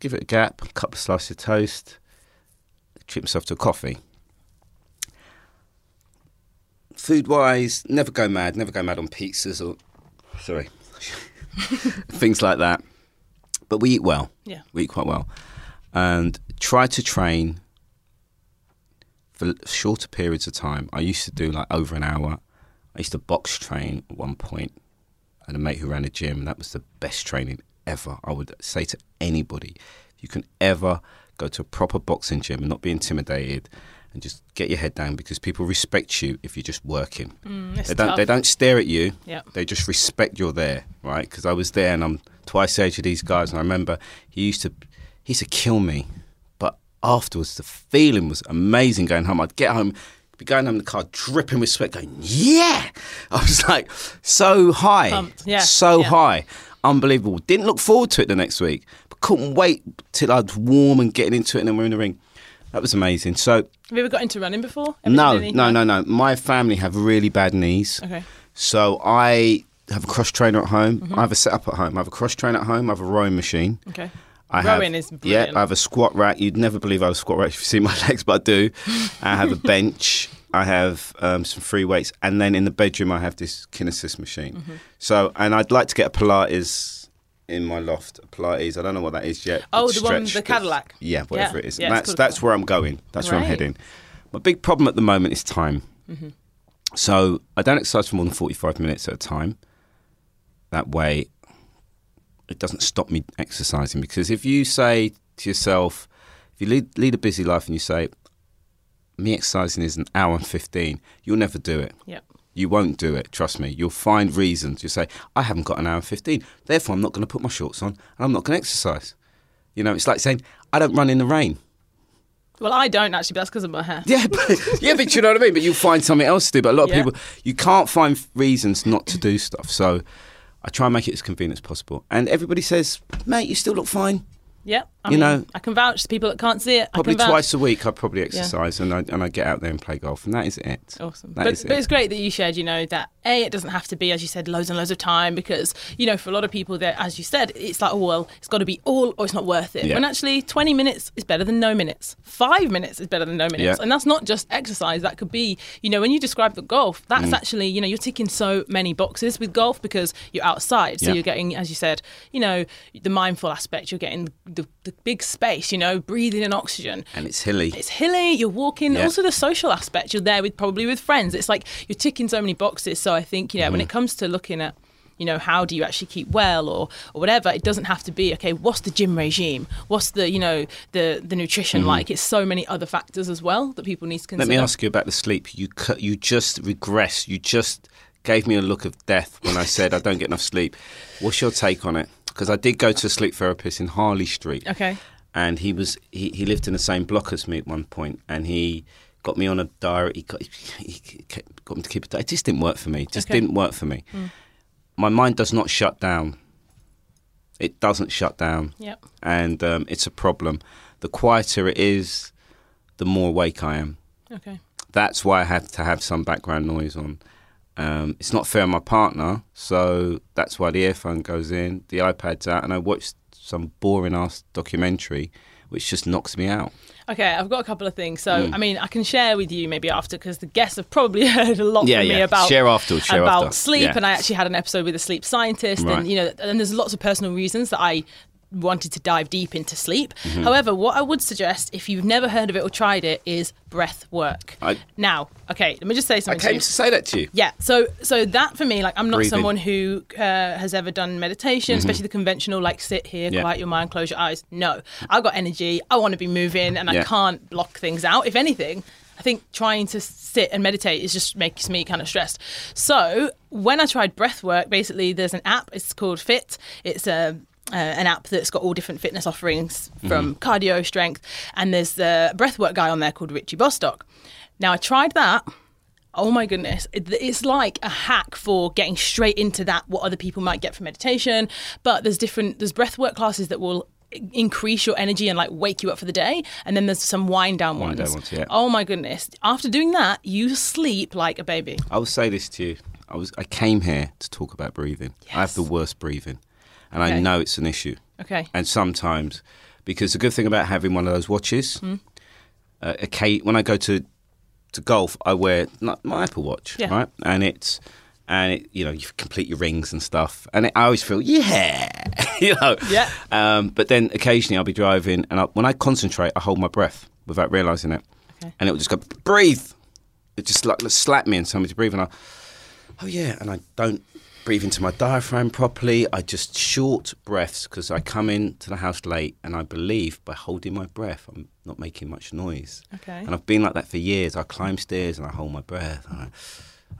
give it a gap, a couple of slices of toast, treat myself to a coffee. Food-wise, never go mad. Never go mad on pizzas or, sorry, things like that. But we eat well. Yeah. We eat quite well. And try to train for shorter periods of time. I used to do like over an hour. I used to box train at one point. I had a mate who ran a gym, and that was the best training ever. I would say to anybody, if you can ever go to a proper boxing gym and not be intimidated, and just get your head down, because people respect you if you're just working. Mm, they don't. Tough. They don't stare at you. Yep. They just respect you're there, right? Because I was there, and I'm twice the age of these guys. And I remember he used to, he used to kill me. But afterwards, the feeling was amazing. Going home, I'd get home, be going home in the car, dripping with sweat, going, yeah. I was like so high, um, yeah, so yeah. high, unbelievable. Didn't look forward to it the next week. But couldn't wait till I'd warm and getting into it and then we're in the ring. That was amazing. So have you ever got into running before? Ever no, no, no, no. My family have really bad knees. Okay. So I have a cross trainer at home. Mm-hmm. I have a setup at home. I have a cross trainer at home. I have a rowing machine. Okay. I Rowing have, is brilliant. Yeah, I have a squat rack. You'd never believe I have a squat rack if you see my legs, but I do. I have a bench. I have um, some free weights. And then in the bedroom, I have this Kinesis machine. Mm-hmm. So, and I'd like to get a Pilates in my loft. Pilates, I don't know what that is yet. Oh, the stretch, one, the Cadillac. Yeah, whatever yeah. it is. Yeah, that's that's where I'm going. That's right. where I'm heading. My big problem at the moment is time. Mm-hmm. So I don't exercise for more than forty-five minutes at a time. That way, it doesn't stop me exercising, because if you say to yourself, if you lead, lead a busy life and you say, me exercising is an hour and fifteen, you'll never do it. Yep. You won't do it, trust me. You'll find reasons. You'll say, I haven't got an hour and fifteen, therefore I'm not going to put my shorts on and I'm not going to exercise. You know, it's like saying, I don't run in the rain. Well, I don't actually, but that's because of my hair. Yeah, but, yeah, but you know what I mean? But you'll find something else to do. But a lot of yeah. people, you can't find reasons not to do stuff. So I try and make it as convenient as possible. And everybody says, mate, you still look fine. Yeah. I you mean, know, I can vouch. People that can't see it, probably I can twice vouch. a week I probably exercise yeah. and, I, and I get out there and play golf. And that is it. Awesome. That but, is but it. It's great that you shared, you know, that A, it doesn't have to be, as you said, loads and loads of time, because, you know, for a lot of people that, as you said, it's like, oh, well, it's got to be all or it's not worth it. Yeah. When actually twenty minutes is better than no minutes. Five minutes is better than no minutes. Yeah. And that's not just exercise. That could be, you know, when you describe the golf, that's mm. actually, you know, you're ticking so many boxes with golf because you're outside. So yeah. you're getting, as you said, you know, the mindful aspect, you're getting The, the big space, you know, breathing in oxygen. And it's hilly. It's hilly. You're walking. Yeah. Also the social aspect. You're there with probably with friends. It's like you're ticking so many boxes. So I think, you know, mm. when it comes to looking at, you know, how do you actually keep well or, or whatever, it doesn't have to be, okay, what's the gym regime? What's the, you know, the, the nutrition mm. like? It's so many other factors as well that people need to consider. Let me ask you about the sleep. You cu- you just regress. You just gave me a look of death when I said I don't get enough sleep. What's your take on it? Because I did go to a sleep therapist in Harley Street. Okay. And he was he, he lived in the same block as me at one point, and he got me on a diary. He got, he got me to keep a diary. It just didn't work for me. It just okay. didn't work for me. Mm. My mind does not shut down. It doesn't shut down. Yep. And um, it's a problem. The quieter it is, the more awake I am. Okay. That's why I have to have some background noise on. Um, it's not fair on my partner, so that's why the earphone goes in, the iPad's out, and I watched some boring-ass documentary, which just knocks me out. Okay, I've got a couple of things. So, mm. I mean, I can share with you maybe after, because the guests have probably heard a lot yeah, from yeah. me about, share after, share about after. sleep, yeah. and I actually had an episode with a sleep scientist, right. and, you know, and there's lots of personal reasons that I wanted to dive deep into sleep. Mm-hmm. However, what I would suggest, if you've never heard of it or tried it, is breath work. I, now, okay, let me just say something I came to, you. to say that to you. Yeah, so so that for me, like, I'm not Breathing. someone who uh, has ever done meditation, mm-hmm. especially the conventional, like, sit here, yeah. quiet your mind, close your eyes. No, I've got energy, I want to be moving, and yeah. I can't block things out. If anything, I think trying to sit and meditate is just makes me kind of stressed. So when I tried breath work, basically there's an app, it's called Fit. It's a Uh, an app that's got all different fitness offerings from mm-hmm. cardio, strength, and there's the breathwork guy on there called Richie Bostock. Now, I tried that. Oh my goodness. It, it's like a hack for getting straight into that, what other people might get from meditation, but there's different, there's breathwork classes that will increase your energy and like wake you up for the day, and then there's some wind down wind ones. Down ones yeah. Oh my goodness. After doing that, you sleep like a baby. I will say this to you. I was I came here to talk about breathing. Yes. I have the worst breathing. And okay. I know it's an issue. Okay. And sometimes, because the good thing about having one of those watches, mm. uh, okay, when I go to to golf, I wear my Apple Watch, yeah. right? And it's and it, you know, you complete your rings and stuff, and it, I always feel yeah, you know. Yeah. Um, but then occasionally I'll be driving, and I, when I concentrate, I hold my breath without realizing it, okay. and it will just go breathe. It just like slap me and tell me to breathe, and I oh yeah, and I don't. breathe into my diaphragm properly. I just short breaths because I come into the house late, and I believe by holding my breath, I'm not making much noise. Okay. And I've been like that for years. I climb stairs and I hold my breath. And I,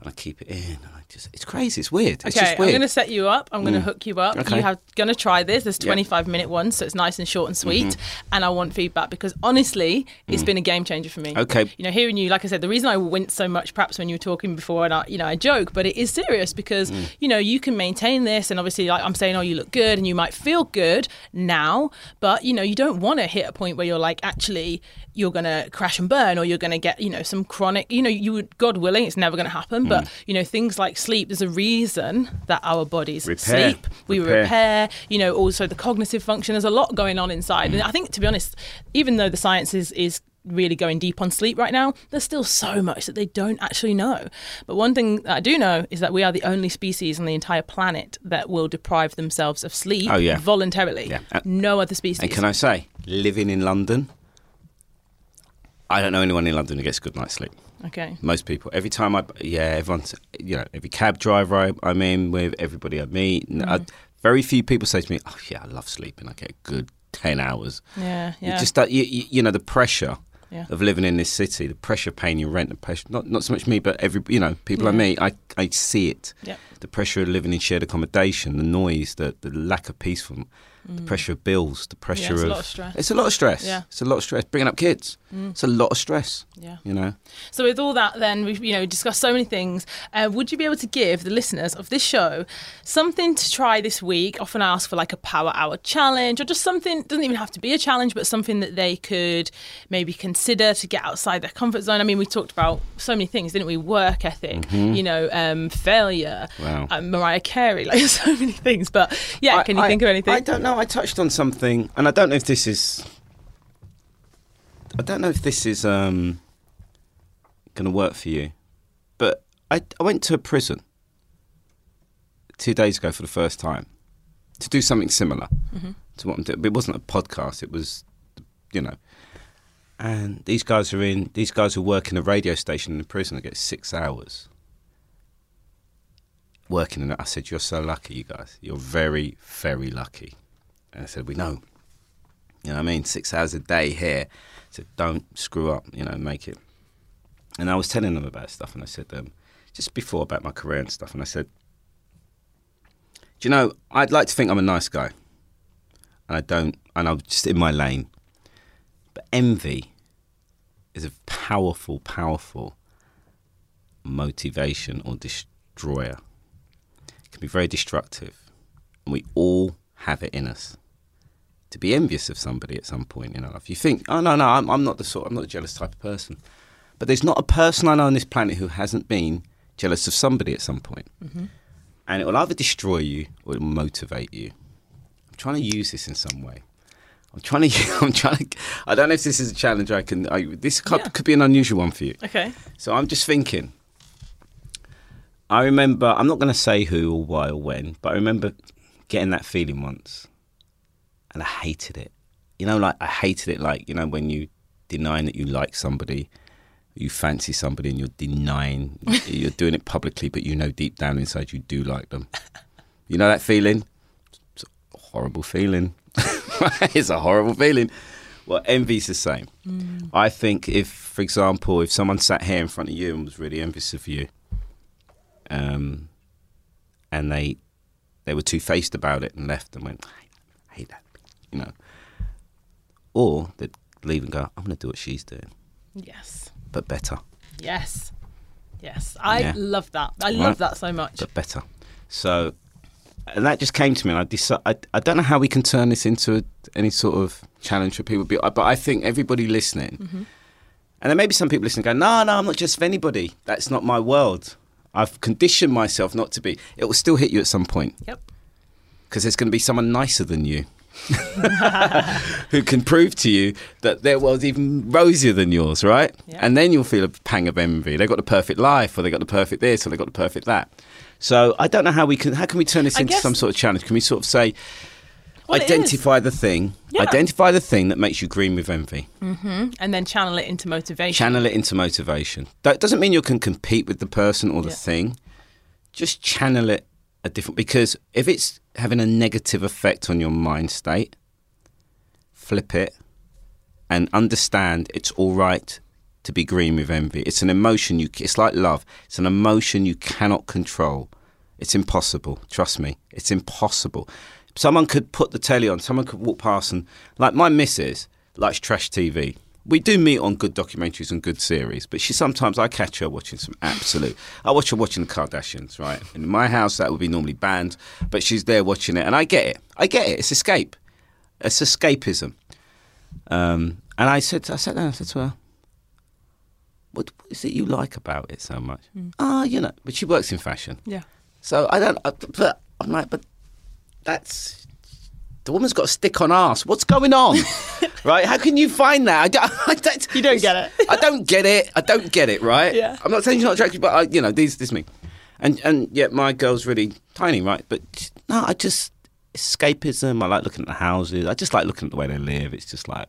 and I keep it in. And I just, it's crazy. It's weird. It's okay, just weird. I'm going to set you up. I'm mm. going to hook you up. Okay. You have going to try this. There's twenty-five minute ones, so it's nice and short and sweet. Mm-hmm. And I want feedback because honestly, it's mm. been a game changer for me. Okay. You know, hearing you, like I said, the reason I winced so much, perhaps when you were talking before, and I, you know, I joke, but it is serious because mm. you know you can maintain this, and obviously, like I'm saying, oh, you look good, and you might feel good now, but you know, you don't want to hit a point where you're like, actually, you're going to crash and burn, or you're going to get, you know, some chronic, you know, you would, God willing, it's never going to happen, but, mm. you know, things like sleep, there's a reason that our bodies repair. sleep, we repair. repair, you know, also the cognitive function, there's a lot going on inside. Mm. And I think, to be honest, even though the science is, is really going deep on sleep right now, there's still so much that they don't actually know. But one thing that I do know is that we are the only species on the entire planet that will deprive themselves of sleep oh, yeah. voluntarily. Yeah. Uh, no other species. And can I say, living in London, I don't know anyone in London who gets a good night's sleep. Okay. Most people. Every time I, yeah, everyone's, you know, every cab driver I, I'm in with, everybody I meet, mm. I, very few people say to me, oh, yeah, I love sleeping. I get a good ten hours. Yeah, yeah. You just, uh, you, you, you know, the pressure yeah. of living in this city, the pressure of paying your rent, the pressure, not, not so much me, but every, you know, people yeah. I meet, I, I see it. Yep. The pressure of living in shared accommodation, the noise, the, the lack of peace from the pressure of bills, the pressure yeah, it's of... It's a lot of stress. It's a lot of stress. Yeah. It's a lot of stress. Bringing up kids, mm. it's a lot of stress, yeah. you know. So with all that then, we've you know, discussed so many things. Uh, would you be able to give the listeners of this show something to try this week? Often I ask for like a power hour challenge or just something, doesn't even have to be a challenge, but something that they could maybe consider to get outside their comfort zone. I mean, we talked about so many things, didn't we? Work ethic, mm-hmm. you know, um, failure, wow. uh, Mariah Carey, like so many things. But yeah, I, can you I, think of anything? I don't know. I touched on something, and I don't know if this is. I don't know if this is um, going to work for you, but I, I went to a prison two days ago for the first time to do something similar mm-hmm. to what I'm doing. It wasn't a podcast; it was, you know. And these guys are in. These guys who work in a radio station in the prison. They get six hours working in it. I said, "You're so lucky, you guys. You're very, very lucky." And I said, we know, you know what I mean? Six hours a day here. So don't screw up, you know, make it. And I was telling them about stuff, and I said, um, just before about my career and stuff, and I said, do you know, I'd like to think I'm a nice guy. And I don't, and I'm just in my lane. But envy is a powerful, powerful motivation or destroyer. It can be very destructive. And we all have it in us to be envious of somebody at some point in our life. You think, oh, no, no, I'm, I'm not the sort, I'm not a jealous type of person. But there's not a person I know on this planet who hasn't been jealous of somebody at some point. Mm-hmm. And it will either destroy you or it will motivate you. I'm trying to use this in some way. I'm trying to, I'm trying to, I don't know if this is a challenge I can, I, this could, yeah. could be an unusual one for you. Okay. So I'm just thinking, I remember, I'm not going to say who or why or when, but I remember getting that feeling once. And I hated it. You know, like, I hated it, like, you know, when you denying that you like somebody, you fancy somebody and you're denying, you're doing it publicly, but you know deep down inside you do like them. You know that feeling? It's a horrible feeling. It's a horrible feeling. Well, envy's the same. Mm. I think if, for example, if someone sat here in front of you and was really envious of you, um, and they they were two-faced about it and left and went, I hate that, you know. Or they'd leave and go, I'm going to do what she's doing. Yes. But better. Yes. Yes. I yeah. love that. I right. love that so much. But better. So, and that just came to me, and I decided, I, I don't know how we can turn this into a, any sort of challenge for people, but I think everybody listening, mm-hmm. and there may be some people listening going, no, no, I'm not just for anybody. That's not my world. I've conditioned myself not to be. It will still hit you at some point. Yep. Because there's going to be someone nicer than you who can prove to you that their world's even rosier than yours, right? Yep. And then you'll feel a pang of envy. They've got the perfect life, or they've got the perfect this, or they've got the perfect that. So I don't know how we can, how can we turn this I into guess, some sort of challenge? Can we sort of say, well, identify the thing, yeah. identify the thing that makes you green with envy. Mm-hmm. And then channel it into motivation. Channel it into motivation. That doesn't mean you can compete with the person or the yeah. thing. Just channel it a different, because if it's having a negative effect on your mind state, flip it and understand it's all right to be green with envy. It's an emotion. You, it's like love. It's an emotion you cannot control. It's impossible. Trust me. It's impossible. Someone could put the telly on. Someone could walk past and, like my missus, likes trash T V. We do meet on good documentaries and good series, but she sometimes, I catch her watching some absolute... I watch her watching the Kardashians, right? In my house, that would be normally banned, but she's there watching it, and I get it. I get it. It's escape. It's escapism. Um, and I said, I sat down and I said to her, what, what is it you like about it so much? Mm. Ah, you know, but she works in fashion. Yeah. So I don't... I, but I'm like, but that's... The woman's got a stick on arse. What's going on? Right? How can you find that? I don't, I don't, you don't get it. I don't get it. I don't get it, right? Yeah. I'm not saying you're not attractive, but, I, you know, these, this is me. And, and yet my girl's really tiny, right? But, no, I just... Escapism. I like looking at the houses. I just like looking at the way they live. It's just like...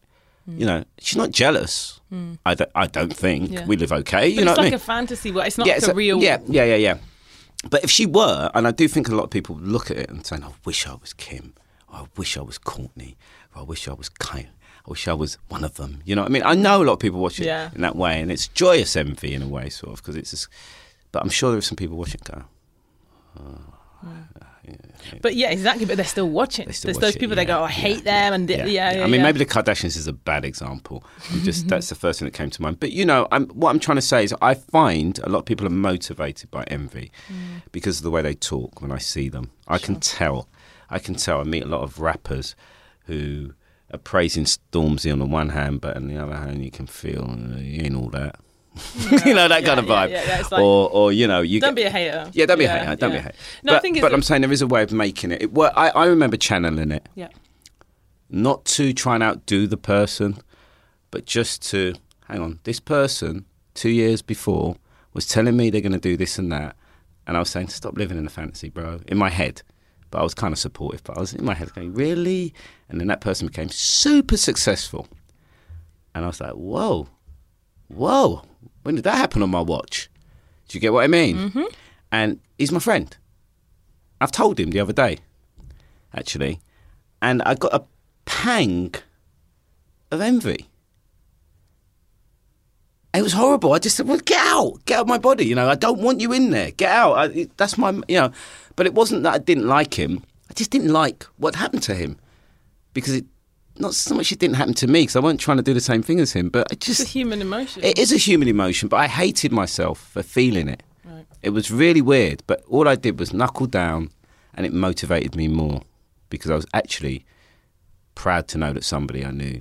You know, she's not jealous. Mm. I, don't, I don't think. Yeah. We live okay. You but know it's what like I mean? A fantasy world. It's not yeah, like it's a, a real... Yeah, yeah, yeah, yeah. But if she were, and I do think a lot of people look at it and say, I wish I was Kim. Or I wish I was Courtney. Or I wish I was Kyle. I wish I was one of them. You know what I mean? I know a lot of people watch it yeah. in that way. And it's joyous envy in a way, sort of, because it's just... But I'm sure there are some people watching it go, oh, yeah. Yeah, but yeah, exactly. But they're still watching. They still There's watch those it, people yeah, that go, oh, I hate yeah, them, and yeah, yeah, yeah, yeah. I mean, yeah. maybe the Kardashians is a bad example. I'm just that's the first thing that came to mind. But you know, I'm, what I'm trying to say is, I find a lot of people are motivated by envy mm. because of the way they talk. When I see them, I sure. can tell. I can tell. I meet a lot of rappers who are praising Stormzy on the one hand, but on the other hand, you can feel in all that. Yeah, you know, that yeah, kind of vibe. Yeah, yeah, yeah. Like, or, or, you know, you don't get, be a hater. Yeah, don't be yeah, a hater. Don't yeah. be a hater. No, but I think but I'm saying there is a way of making it. it well, I, I remember channeling it. Yeah. Not to try and outdo the person, but just to, hang on, this person two years before was telling me they're going to do this and that. And I was saying, stop living in the fantasy, bro, in my head. But I was kind of supportive, but I was in my head going, really? And then that person became super successful. And I was like, whoa. Whoa, when did that happen on my watch? Do you get what I mean? Mm-hmm. And he's my friend. I've told him the other day, actually. And I got a pang of envy. It was horrible. I just said, well, get out. Get out of my body. You know, I don't want you in there. Get out. I, that's my, you know. But it wasn't that I didn't like him. I just didn't like what happened to him. Because it Not so much it didn't happen to me because I wasn't trying to do the same thing as him, but I just... It's a human emotion. It is a human emotion, but I hated myself for feeling it. Right. It was really weird, but all I did was knuckle down and it motivated me more because I was actually proud to know that somebody I knew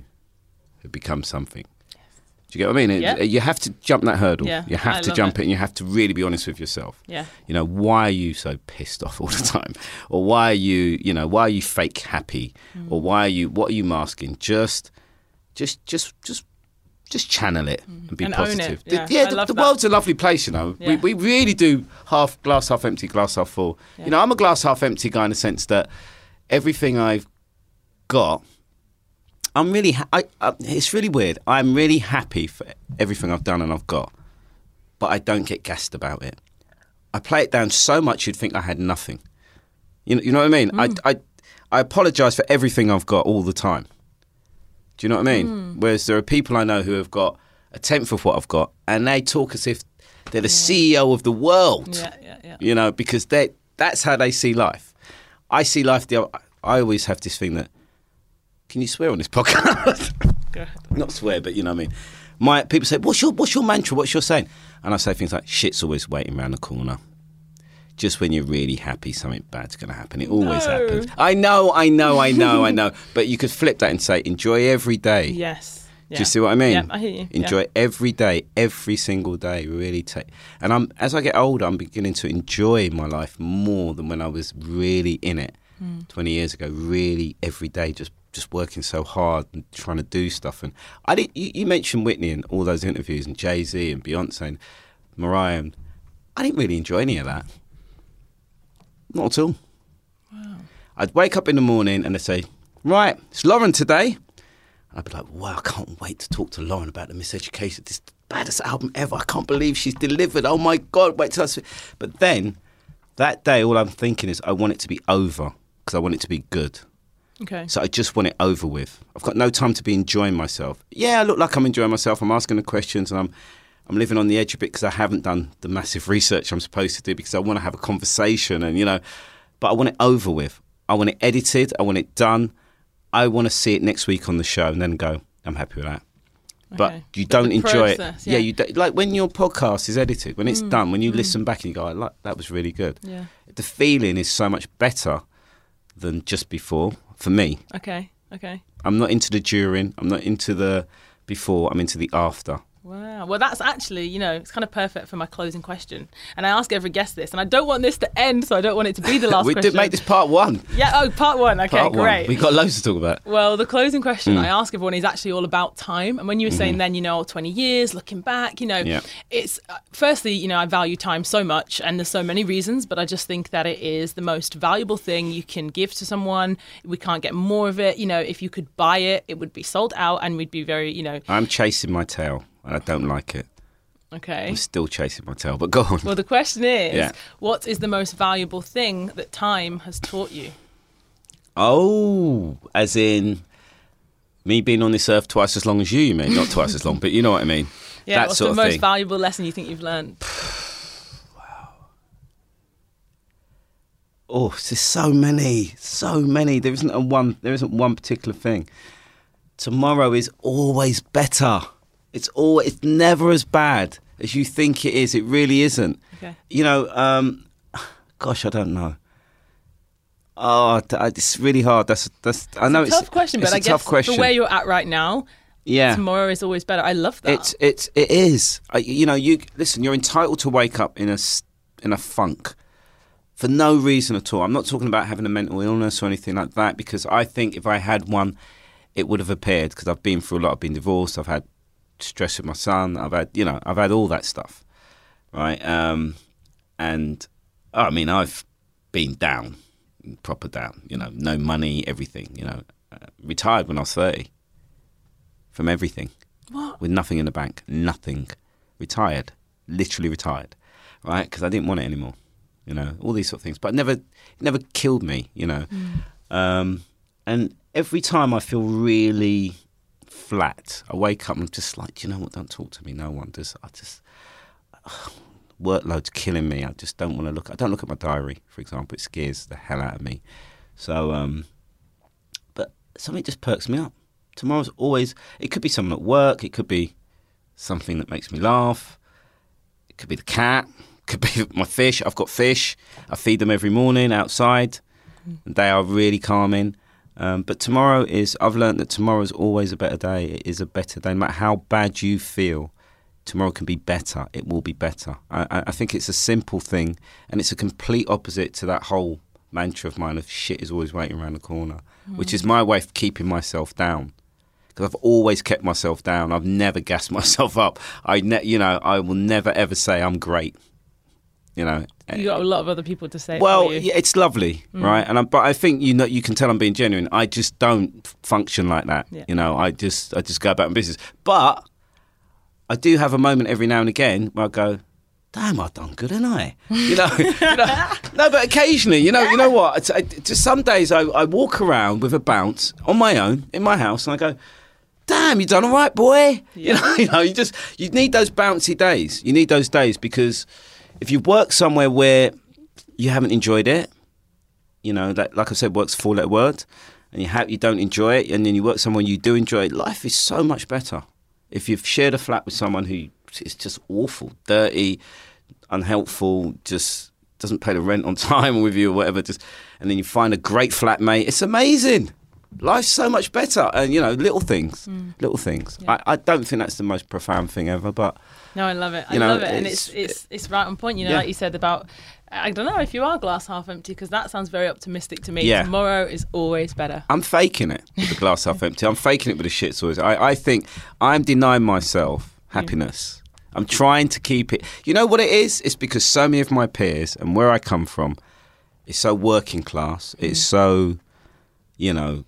had become something. Yes. Do you get what I mean? Yeah. It, you have to jump that hurdle. Yeah, you have I to jump it. it and you have to really be honest with yourself. Yeah. You know, why are you so pissed off all the time? Or why are you, you know, why are you fake happy? Mm. Or why are you, what are you masking? Just, just, just, just, just channel it mm. and be and positive. Own it. Yeah, the, yeah, the, the world's a lovely place, you know. Yeah. We, we really do half glass, half empty, glass half full. Yeah. You know, I'm a glass half empty guy in the sense that everything I've got... I'm really, ha- I, I, it's really weird. I'm really happy for everything I've done and I've got, but I don't get gassed about it. I play it down so much you'd think I had nothing. You know, you know what I mean? Mm. I, I, I apologise for everything I've got all the time. Do you know what I mean? Mm. Whereas there are people I know who have got a tenth of what I've got and they talk as if they're the yeah. C E O of the world, yeah, yeah, yeah. you know, because they that's how they see life. I see life, the other, I always have this thing that, can you swear on this podcast? Go ahead. Not swear, but you know what I mean. My people say, "What's your what's your mantra? What's your saying?" And I say things like, "Shit's always waiting around the corner." Just when you're really happy, something bad's going to happen. It always no. happens. I know, I know, I know, I know. But you could flip that and say, "Enjoy every day." Yes. Yeah. Do you see what I mean? Yeah, I hear you. Enjoy yeah. every day, every single day. Really take. And I'm as I get older, I'm beginning to enjoy my life more than when I was really in it mm. twenty years ago. Really, every day, just. just working so hard and trying to do stuff. And I didn't, you, you mentioned Whitney and all those interviews and Jay-Z and Beyoncé and Mariah. And I didn't really enjoy any of that. Not at all. Wow. I'd wake up in the morning and they'd say, right, it's Lauren today. I'd be like, wow, I can't wait to talk to Lauren about the Miseducation. This is the baddest album ever. I can't believe she's delivered. Oh my God, wait till I see. But then that day, all I'm thinking is I want it to be over because I want it to be good. Okay. So I just want it over with. I've got no time to be enjoying myself. Yeah, I look like I'm enjoying myself. I'm asking the questions and I'm I'm living on the edge a bit because I haven't done the massive research I'm supposed to do because I want to have a conversation and, you know, but I want it over with. I want it edited. I want it done. I want to see it next week on the show and then go, I'm happy with that. Okay. But you don't the enjoy process, it. Yeah, yeah you do, like when your podcast is edited, when it's mm, done, when you mm. listen back and you go, I like, that was really good. Yeah. The feeling is so much better than just before for me. Okay, okay. I'm not into the during. I'm not into the before. I'm into the after. Wow. Well, that's actually, you know, it's kind of perfect for my closing question. And I ask every guest this, and I don't want this to end, so I don't want it to be the last we question. We did make this part one. Yeah, oh, part one. Okay, part one. Great. We've got loads to talk about. Well, the closing question mm. I ask everyone is actually all about time. And when you were saying mm-hmm. then, you know, twenty years, looking back, you know, yeah. it's, uh, firstly, you know, I value time so much, and there's so many reasons, but I just think that it is the most valuable thing you can give to someone. We can't get more of it. You know, if you could buy it, it would be sold out, and we'd be very, you know. I'm chasing my tail. And I don't like it. Okay. I'm still chasing my tail, but go on. Well, the question is, yeah. what is the most valuable thing that time has taught you? Oh, as in me being on this earth twice as long as you, you mean? Not twice as long, but you know what I mean. Yeah, that what's sort the of most thing. Valuable lesson you think you've learned? Wow. Oh, there's so many, so many. There isn't a one, there isn't one particular thing. Tomorrow is always better. It's all. It's never as bad as you think it is. It really isn't. Okay. You know, um, gosh, I don't know. Oh, it's really hard. That's that's. It's I know a it's a tough question, but I guess for where you're at right now, yeah, tomorrow is always better. I love that. It's it's it is. I, you know, you listen. You're entitled to wake up in a in a funk for no reason at all. I'm not talking about having a mental illness or anything like that because I think if I had one, it would have appeared because I've been through a lot. I've been divorced. I've had stress with my son. I've had, you know, I've had all that stuff, right? Um, and I mean, I've been down, proper down, you know, no money, everything, you know, uh, retired when I was thirty from everything. What? With nothing in the bank, nothing. Retired, literally retired, right? Because I didn't want it anymore, you know, all these sort of things. But it never, it never killed me, you know. Mm. Um, and every time I feel really flat. I wake up and I'm just like, do you know what? Don't talk to me. No one does. I just, oh, workload's killing me. I just don't want to look. I don't look at my diary, for example. It scares the hell out of me. So, um, but something just perks me up. Tomorrow's always, it could be someone at work. It could be something that makes me laugh. It could be the cat. It could be my fish. I've got fish. I feed them every morning outside. And they are really calming. Um, but tomorrow is, I've learned that tomorrow is always a better day. It is a better day. No matter how bad you feel, tomorrow can be better. It will be better. I, I think it's a simple thing and it's a complete opposite to that whole mantra of mine of shit is always waiting around the corner, mm. which is my way of keeping myself down because I've always kept myself down. I've never gassed myself up. I, ne- you know, I will never, ever say I'm great. You know, you got a lot of other people to say. Well, it for you. Yeah, it's lovely, mm. right? And I, but I think you know you can tell I'm being genuine. I just don't function like that. Yeah. You know, I just I just go about my business. But I do have a moment every now and again where I go, "Damn, I've done good, haven't I?" You know, you know no, but occasionally, you know, you know what? It's, I, just some days I, I walk around with a bounce on my own in my house, and I go, "Damn, you done all right, boy." Yeah. You know, you know, you just you need those bouncy days. You need those days because. If you work somewhere where you haven't enjoyed it, you know, that, like I said, work's a four-letter word, and you have, you don't enjoy it, and then you work somewhere you do enjoy it, life is so much better. If you've shared a flat with someone who is just awful, dirty, unhelpful, just doesn't pay the rent on time with you or whatever, just and then you find a great flatmate, it's amazing. Life's so much better. And, you know, little things, mm. little things. Yeah. I, I don't think that's the most profound thing ever, but... No, I love it. I know, love it. And it's it's it's right on point, you know, yeah. like you said about, I don't know if you are glass half empty, because that sounds very optimistic to me. Yeah. Tomorrow is always better. I'm faking it with the glass half empty. I'm faking it with the shit stories. I, I think I'm denying myself happiness. Yeah. I'm trying to keep it. You know what it is? It's because so many of my peers and where I come from is so working class. Mm. It's so, you know...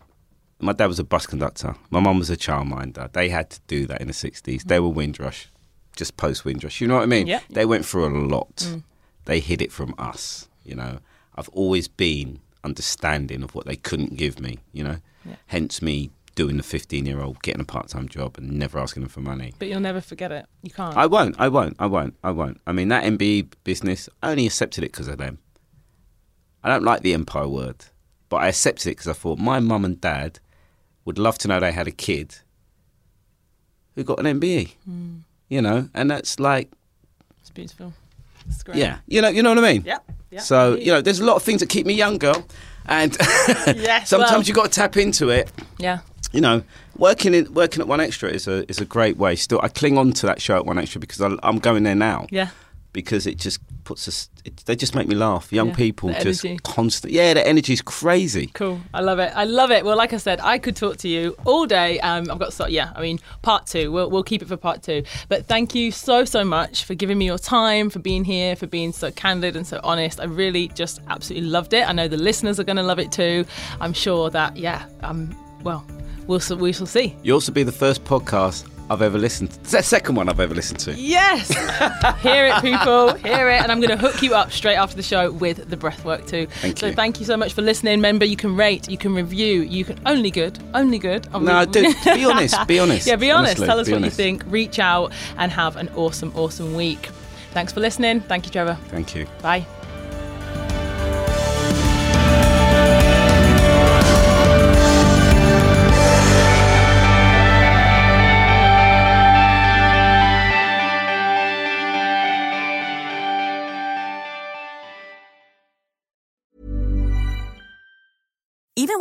My dad was a bus conductor. My mum was a childminder. They had to do that in the sixties. They were Windrush, just post-Windrush. You know what I mean? Yeah. They went through a lot. Mm. They hid it from us, you know. I've always been understanding of what they couldn't give me, you know? Yeah. Hence me doing the fifteen-year-old, getting a part-time job and never asking them for money. But you'll never forget it. You can't. I won't, I won't, I won't, I won't. I mean, that M B E business, I only accepted it because of them. I don't like the empire word, but I accepted it because I thought my mum and dad would love to know they had a kid who got an M B E, mm. you know? And that's like... It's beautiful. It's great. Yeah, you know, you know what I mean? Yeah. Yep. So, you know, there's a lot of things that keep me young, girl. And yes, sometimes well. you've got to tap into it. Yeah. You know, working in working at One Extra is a is a great way. Still, I cling on to that show at One Extra because I, I'm going there now. Yeah. Because it just puts us, it, they just make me laugh. Young yeah, people just constant. Yeah, the energy's crazy. Cool. I love it. I love it. Well, like I said, I could talk to you all day. Um, I've got, so, yeah, I mean, part two. We'll, we'll keep it for part two. But thank you so, so much for giving me your time, for being here, for being so candid and so honest. I really just absolutely loved it. I know the listeners are going to love it too. I'm sure that, yeah, um, well, we'll we shall see. You'll also be the first podcast I've ever listened to. It's the second one I've ever listened to. Yes! Hear it, people. Hear it. And I'm going to hook you up straight after the show with the breathwork too. Thank so you. Thank you so much for listening. Remember, you can rate, you can review, you can... Only good. Only good. Only... No, dude, be honest. Be honest. Yeah, be honest. Honestly, tell us what honest. you think. Reach out and have an awesome, awesome week. Thanks for listening. Thank you, Trevor. Thank you. Bye. Even